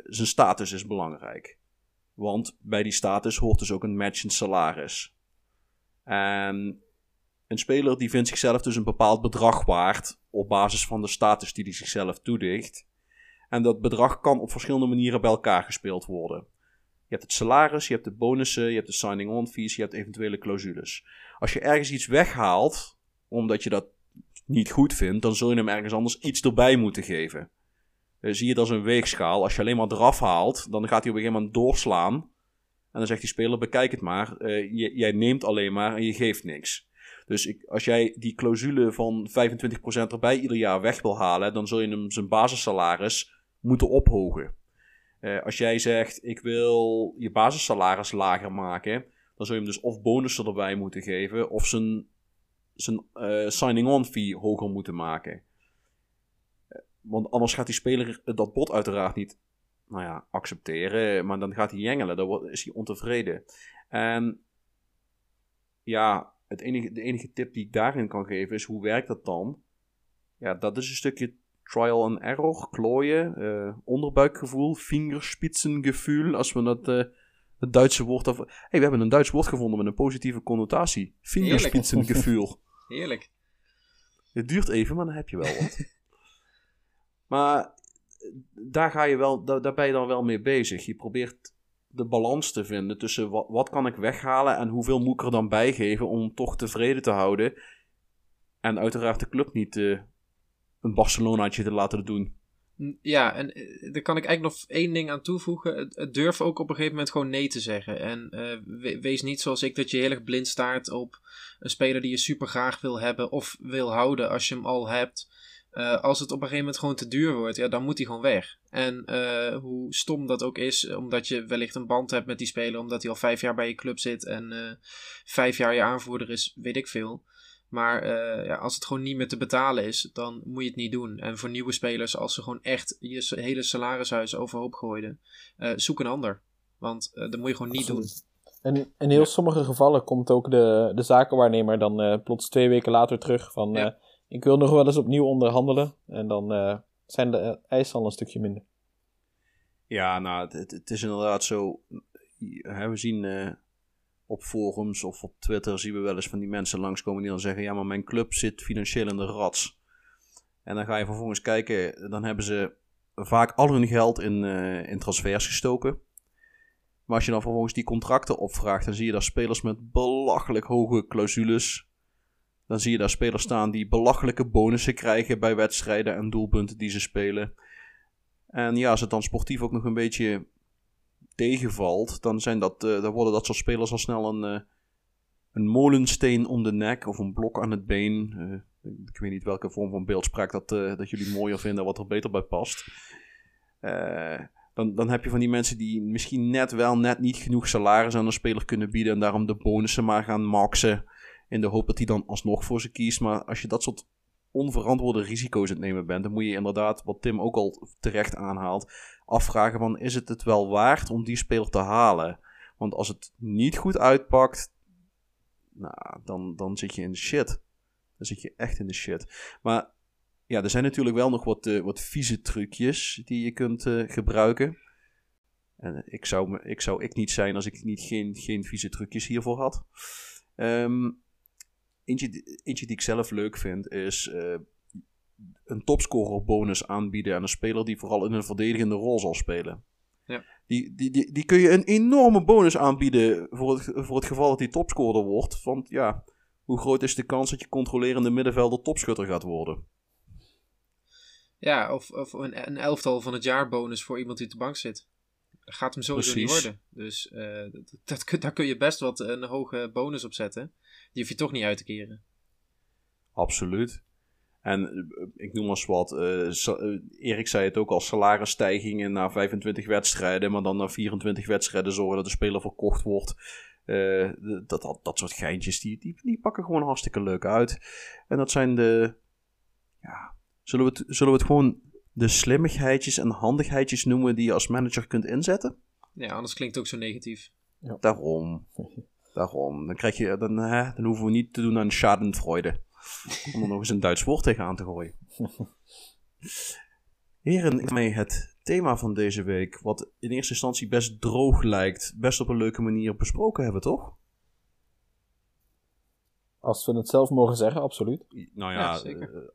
Zijn status is belangrijk. Want bij die status hoort dus ook een matchend salaris. En een speler die vindt zichzelf dus een bepaald bedrag waard... op basis van de status die hij zichzelf toedicht. En dat bedrag kan op verschillende manieren bij elkaar gespeeld worden. Je hebt het salaris, je hebt de bonussen, je hebt de signing-on fees... je hebt eventuele clausules. Als je ergens iets weghaalt, omdat je dat niet goed vindt... dan zul je hem ergens anders iets erbij moeten geven... Zie je het als een weegschaal. Als je alleen maar eraf haalt, dan gaat hij op een gegeven moment doorslaan. En dan zegt die speler, bekijk het maar. Jij neemt alleen maar en je geeft niks. Dus als jij die clausule van 25% erbij ieder jaar weg wil halen... dan zul je hem zijn basissalaris moeten ophogen. Als jij zegt, ik wil je basissalaris lager maken... dan zul je hem dus of bonussen erbij moeten geven... of zijn signing-on fee hoger moeten maken... Want anders gaat die speler dat bod uiteraard niet accepteren. Maar dan gaat hij jengelen. Dan is hij ontevreden. En ja, de enige tip die ik daarin kan geven is... hoe werkt dat dan? Ja, dat is een stukje trial and error. Klooien, onderbuikgevoel, vingerspitsengevoel. Als we het Duitse woord... we hebben een Duits woord gevonden met een positieve connotatie. Vingerspitsengevoel. Heerlijk. Het duurt even, maar dan heb je wel wat. Maar daar ben je dan wel mee bezig. Je probeert de balans te vinden tussen wat kan ik weghalen... en hoeveel moet ik er dan bijgeven om hem toch tevreden te houden. En uiteraard de club niet een Barcelonaatje te laten doen. Ja, en daar kan ik eigenlijk nog één ding aan toevoegen. Durf ook op een gegeven moment gewoon nee te zeggen. En wees niet zoals ik dat je heel erg blind staart op een speler die je super graag wil hebben... of wil houden als je hem al hebt... als het op een gegeven moment gewoon te duur wordt, ja, dan moet hij gewoon weg. En hoe stom dat ook is, omdat je wellicht een band hebt met die speler, omdat hij al 5 jaar bij je club zit en 5 jaar je aanvoerder is, weet ik veel. Maar als het gewoon niet meer te betalen is, dan moet je het niet doen. En voor nieuwe spelers, als ze gewoon echt je hele salarishuis overhoop gooiden, zoek een ander. Want dat moet je gewoon niet doen. En in heel sommige gevallen komt ook de zakenwaarnemer dan plots 2 weken later terug van... ik wil nog wel eens opnieuw onderhandelen. En dan zijn de eisen al een stukje minder. Ja, nou, het is inderdaad zo. We zien op forums of op Twitter... zien we wel eens van die mensen langskomen die dan zeggen... ja, maar mijn club zit financieel in de rats. En dan ga je vervolgens kijken, dan hebben ze vaak al hun geld in transfers gestoken. Maar als je dan vervolgens die contracten opvraagt, dan zie je daar spelers met belachelijk hoge clausules. Dan zie je daar spelers staan die belachelijke bonussen krijgen bij wedstrijden en doelpunten die ze spelen. En ja, als het dan sportief ook nog een beetje tegenvalt, dan worden dat soort spelers al snel een molensteen om de nek of een blok aan het been. Ik weet niet welke vorm van beeldspraak dat jullie mooier vinden, wat er beter bij past. Dan heb je van die mensen die misschien net niet genoeg salaris aan een speler kunnen bieden en daarom de bonussen maar gaan maxen in de hoop dat hij dan alsnog voor ze kiest. Maar als je dat soort onverantwoorde risico's aan het nemen bent, dan moet je inderdaad, wat Tim ook al terecht aanhaalt, afvragen van is het wel waard om die speler te halen? Want als het niet goed uitpakt, dan zit je in de shit. Dan zit je echt in de shit. Maar ja, er zijn natuurlijk wel nog wat vieze trucjes die je kunt gebruiken. En ik zou niet zijn als ik niet geen vieze trucjes hiervoor had. Eentje die ik zelf leuk vind is een topscorerbonus aanbieden aan een speler die vooral in een verdedigende rol zal spelen. Ja. Die kun je een enorme bonus aanbieden voor het geval dat hij topscorer wordt. Want ja, hoe groot is de kans dat je controlerende middenvelder topschutter gaat worden? Ja, of een elftal van het jaar bonus voor iemand die op de bank zit. Dat gaat hem sowieso niet worden. Dus daar kun je best wat een hoge bonus op zetten. Die hoef je toch niet uit te keren. Absoluut. En ik noem maar eens wat. Erik zei het ook al, salarisstijgingen na 25 wedstrijden. Maar dan na 24 wedstrijden zorgen dat de speler verkocht wordt. Dat soort geintjes, die pakken gewoon hartstikke leuk uit. En dat zijn de... Ja, zullen we het gewoon de slimmigheidjes en handigheidjes noemen die je als manager kunt inzetten? Ja, anders klinkt het ook zo negatief. Ja. Daarom. Dan hoeven we niet te doen aan schadenfreude. Om er nog eens een Duits woord tegenaan te gooien. Heren, daarmee het thema van deze week, wat in eerste instantie best droog lijkt, best op een leuke manier besproken hebben, toch? Als we het zelf mogen zeggen, absoluut. Nou ja, zeker.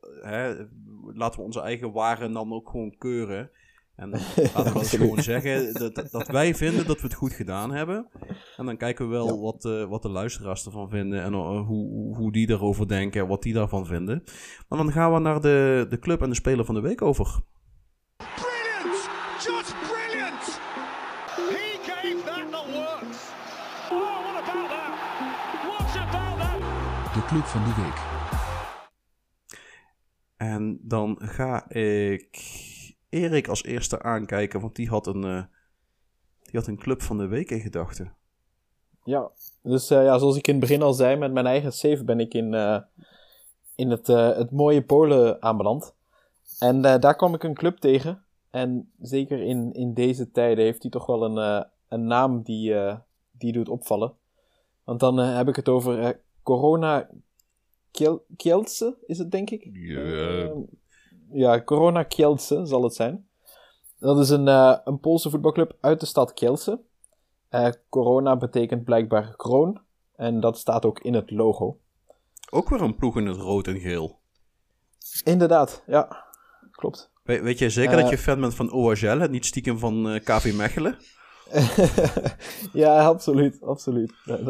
Laten we onze eigen waren dan ook gewoon keuren. En laten we dat gewoon zeggen, dat wij vinden dat we het goed gedaan hebben. En dan kijken we wel wat de luisteraars ervan vinden en hoe die daarover denken en wat die daarvan vinden. Maar dan gaan we naar de club en de speler van de week over. Brilliant! Just brilliant! He gave that the works! Oh, what about that? What about that? De club van de week. En dan ga ik Erik als eerste aankijken, want die had een club van de week in gedachten. Ja, dus zoals ik in het begin al zei, met mijn eigen save ben ik in het mooie Polen aanbeland. En daar kwam ik een club tegen. En zeker in deze tijden heeft hij toch wel een naam die doet opvallen. Want dan heb ik het over Corona Kielce, is het denk ik? Ja, Corona Kielce zal het zijn. Dat is een Poolse voetbalclub uit de stad Kielce. Corona betekent blijkbaar kroon. En dat staat ook in het logo. Ook weer een ploeg in het rood en geel. Inderdaad, ja. Klopt. Weet jij zeker dat je fan bent van OHL en niet stiekem van KV Mechelen? Ja, absoluut. Dat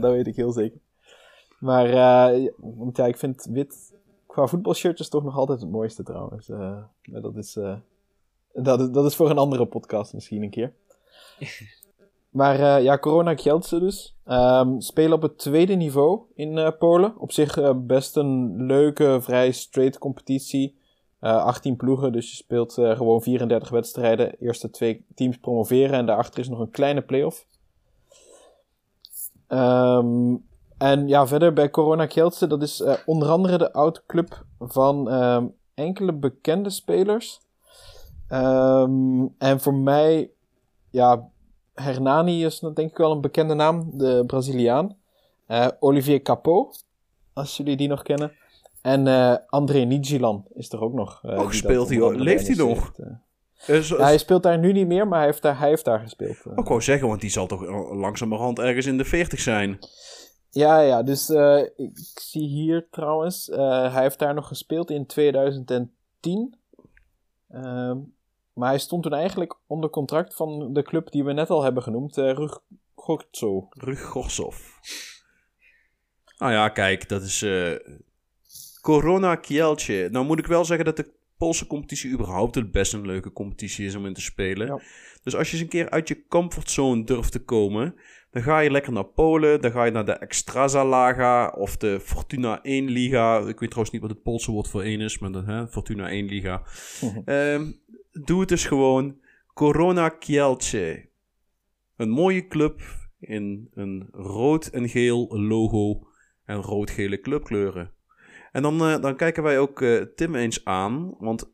weet ik heel zeker. Maar ik vind wit qua voetbalshirtjes is toch nog altijd het mooiste trouwens. Dat is voor een andere podcast misschien een keer. Maar Corona Kielce dus. Spelen op het tweede niveau in Polen. Op zich best een leuke, vrij straight competitie. 18 ploegen, dus je speelt gewoon 34 wedstrijden. Eerste 2 teams promoveren en daarachter is nog een kleine play-off. En ja, verder bij Corona Kielce, dat is onder andere de oud-club van enkele bekende spelers. En voor mij, ja, Hernani is denk ik wel een bekende naam, de Braziliaan. Olivier Capot, als jullie die nog kennen. En André Nijilan is er ook nog. Speelt hij al? Leeft hij nog? Hij speelt daar nu niet meer, maar hij heeft daar gespeeld. Ik wou zeggen, want die zal toch langzamerhand ergens in de 40 zijn? Ja, dus ik zie hier trouwens, hij heeft daar nog gespeeld in 2010. Maar hij stond toen eigenlijk onder contract van de club die we net al hebben genoemd, Rugortsov. Nou ja, kijk, dat is Corona Kielce. Nou moet ik wel zeggen dat de Poolse competitie überhaupt het best een leuke competitie is om in te spelen. Ja. Dus als je eens een keer uit je comfortzone durft te komen, dan ga je lekker naar Polen, dan ga je naar de Ekstrasalaga of de Fortuna 1 Liga. Ik weet trouwens niet wat het Poolse woord voor 1 is, maar dat, Fortuna 1 Liga. Doe het dus gewoon. Corona Kielce. Een mooie club in een rood en geel logo en rood-gele clubkleuren. En dan kijken wij ook Tim eens aan, want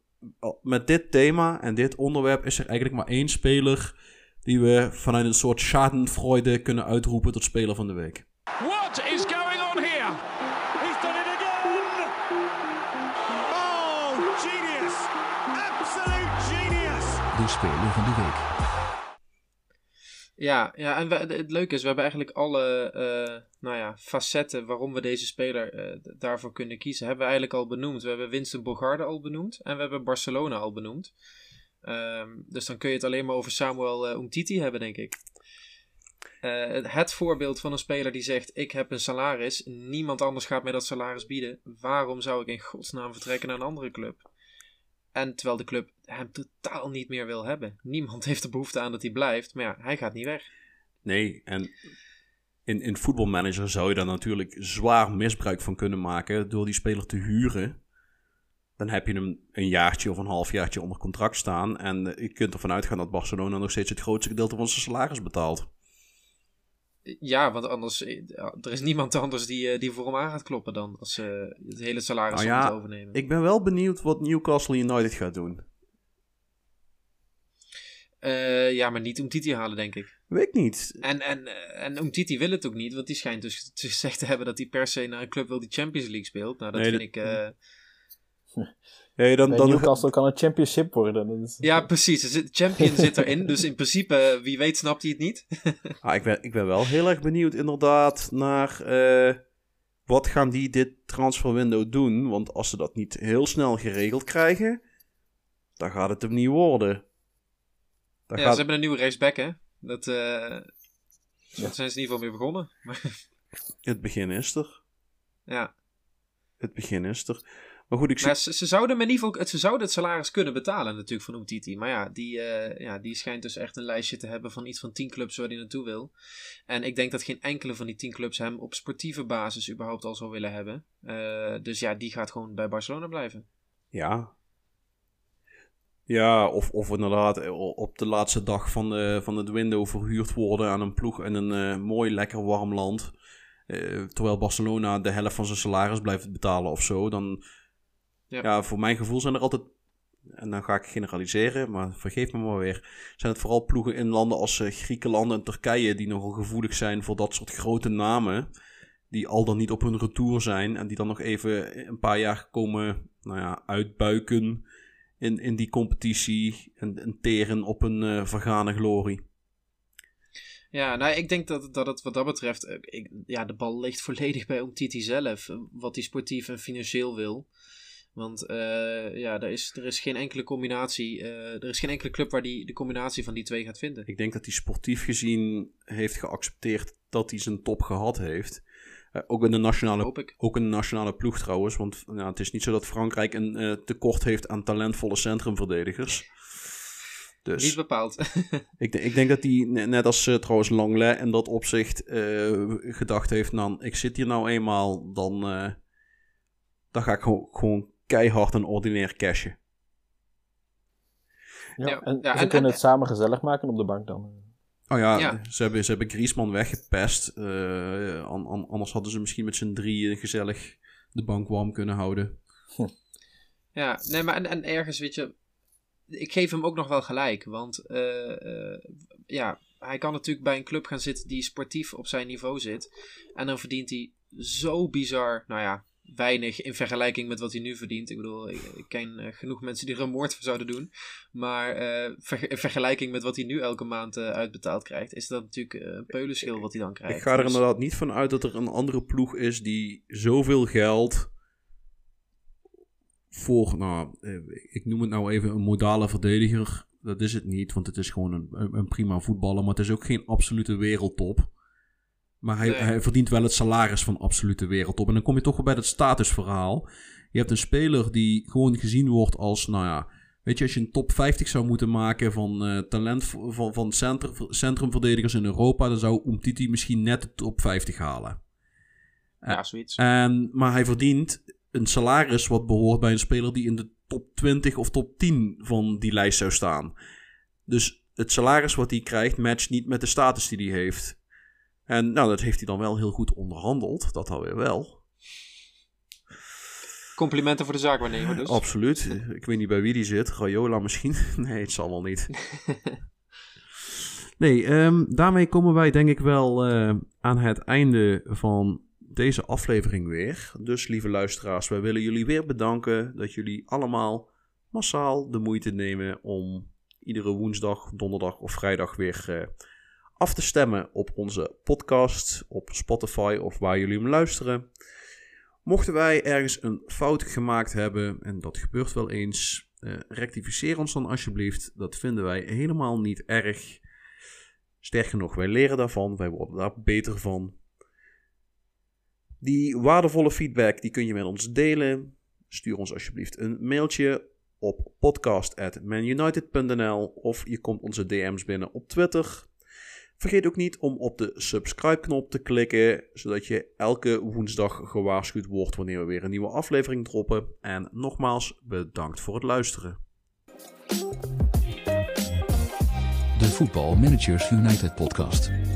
met dit thema en dit onderwerp is er eigenlijk maar één speler die we vanuit een soort schadenfreude kunnen uitroepen tot speler van de week. What is going on here? He's done it again! Oh, genius! Absolute genius! De speler van de week. Ja, en het leuke is, we hebben eigenlijk alle facetten waarom we deze speler daarvoor kunnen kiezen, hebben we eigenlijk al benoemd. We hebben Winston Bogarde al benoemd en we hebben Barcelona al benoemd. Dus dan kun je het alleen maar over Samuel Umtiti hebben, denk ik. Het voorbeeld van een speler die zegt, ik heb een salaris, niemand anders gaat mij dat salaris bieden. Waarom zou ik in godsnaam vertrekken naar een andere club? En terwijl de club hem totaal niet meer wil hebben. Niemand heeft er behoefte aan dat hij blijft. Maar ja, hij gaat niet weg. Nee, en in Football Manager zou je daar natuurlijk zwaar misbruik van kunnen maken door die speler te huren. Dan heb je hem een jaartje of een halfjaartje onder contract staan. En je kunt ervan uitgaan dat Barcelona nog steeds het grootste gedeelte van zijn salaris betaalt. Ja, want anders... er is niemand anders die voor hem aan gaat kloppen dan. Als ze het hele salaris moet overnemen. Ik ben wel benieuwd wat Newcastle United gaat doen. Maar niet Umtiti halen, denk ik. Weet ik niet. En Umtiti wil het ook niet. Want die schijnt dus gezegd te hebben dat hij per se naar een club wil die Champions League speelt. Nou, dat vind ik... Ja, dan Newcastle kan een championship worden. Dus... Ja, precies. Champion zit erin. Dus in principe, wie weet snapt hij het niet. Ik ben wel heel erg benieuwd inderdaad naar... wat gaan die dit transferwindow doen? Want als ze dat niet heel snel geregeld krijgen... dan gaat het hem niet worden. Ze hebben een nieuwe rechtsback, hè? Dat zijn ze in ieder geval mee begonnen. Het begin is er. Ja. Het begin is er. Maar goed, ze zouden het salaris kunnen betalen natuurlijk van Umtiti. Maar ja, die schijnt dus echt een lijstje te hebben van iets van 10 clubs waar hij naartoe wil. En ik denk dat geen enkele van die 10 clubs hem op sportieve basis überhaupt al zou willen hebben. Dus ja, die gaat gewoon bij Barcelona blijven. Ja. Ja, of inderdaad op de laatste dag van het window verhuurd worden aan een ploeg in een mooi, lekker warm land. Terwijl Barcelona de helft van zijn salaris blijft betalen of zo, dan... Ja, voor mijn gevoel zijn er altijd, en dan ga ik generaliseren, maar vergeef me maar weer, zijn het vooral ploegen in landen als Griekenland en Turkije die nogal gevoelig zijn voor dat soort grote namen, die al dan niet op hun retour zijn en die dan nog even een paar jaar komen uitbuiken in die competitie en teren op hun vergane glorie. Ja, ik denk dat het wat dat betreft, de bal ligt volledig bij Umtiti zelf, wat hij sportief en financieel wil. Want er is geen enkele combinatie, er is geen enkele club waar die de combinatie van die twee gaat vinden. Ik denk dat hij sportief gezien heeft geaccepteerd dat hij zijn top gehad heeft. Ook in de nationale ploeg trouwens, want het is niet zo dat Frankrijk een tekort heeft aan talentvolle centrumverdedigers. Dus, niet bepaald. ik denk dat hij, net als trouwens Langlet in dat opzicht, gedacht heeft, ik zit hier nou eenmaal, dan ga ik gewoon keihard een ordinair cashje. Kunnen het samen gezellig maken op de bank dan. Oh ja, ja. Ze hebben Griezmann weggepest. Anders hadden ze misschien met z'n drieën gezellig de bank warm kunnen houden. Ja, nee, maar en ergens, weet je... Ik geef hem ook nog wel gelijk, want... hij kan natuurlijk bij een club gaan zitten die sportief op zijn niveau zit. En dan verdient hij zo bizar... weinig in vergelijking met wat hij nu verdient. Ik bedoel, ik ken genoeg mensen die er een moord voor zouden doen. Maar in vergelijking met wat hij nu elke maand uitbetaald krijgt, is dat natuurlijk een peulenschil wat hij dan krijgt. Ik ga er inderdaad niet van uit dat er een andere ploeg is die zoveel geld voor, nou, ik noem het nou even een modale verdediger. Dat is het niet, want het is gewoon een prima voetballer. Maar het is ook geen absolute wereldtop. Maar hij verdient wel het salaris van absolute wereldtop. En dan kom je toch weer bij dat statusverhaal. Je hebt een speler die gewoon gezien wordt als, nou ja, weet je, als je een top 50 zou moeten maken van talent van centrumverdedigers in Europa, dan zou Umtiti misschien net de top 50 halen. Ja, zoiets. Maar hij verdient een salaris wat behoort bij een speler die in de top 20 of top 10 van die lijst zou staan. Dus het salaris wat hij krijgt matcht niet met de status die hij heeft. En nou, dat heeft hij dan wel heel goed onderhandeld. Dat alweer wel. Complimenten voor de zaakwaarnemer dus. Absoluut. Ik weet niet bij wie die zit. Raiola misschien? Nee, het zal wel niet. Nee, daarmee komen wij denk ik wel aan het einde van deze aflevering weer. Dus lieve luisteraars, wij willen jullie weer bedanken dat jullie allemaal massaal de moeite nemen om iedere woensdag, donderdag of vrijdag weer af te stemmen op onze podcast, op Spotify of waar jullie hem luisteren. Mochten wij ergens een fout gemaakt hebben, en dat gebeurt wel eens, rectificeer ons dan alsjeblieft. Dat vinden wij helemaal niet erg. Sterker nog, wij leren daarvan, wij worden daar beter van. Die waardevolle feedback die kun je met ons delen. Stuur ons alsjeblieft een mailtje op podcast@manunited.nl of je komt onze DM's binnen op Twitter. Vergeet ook niet om op de subscribe-knop te klikken, zodat je elke woensdag gewaarschuwd wordt wanneer we weer een nieuwe aflevering droppen. En nogmaals, bedankt voor het luisteren. De Football Managers United podcast.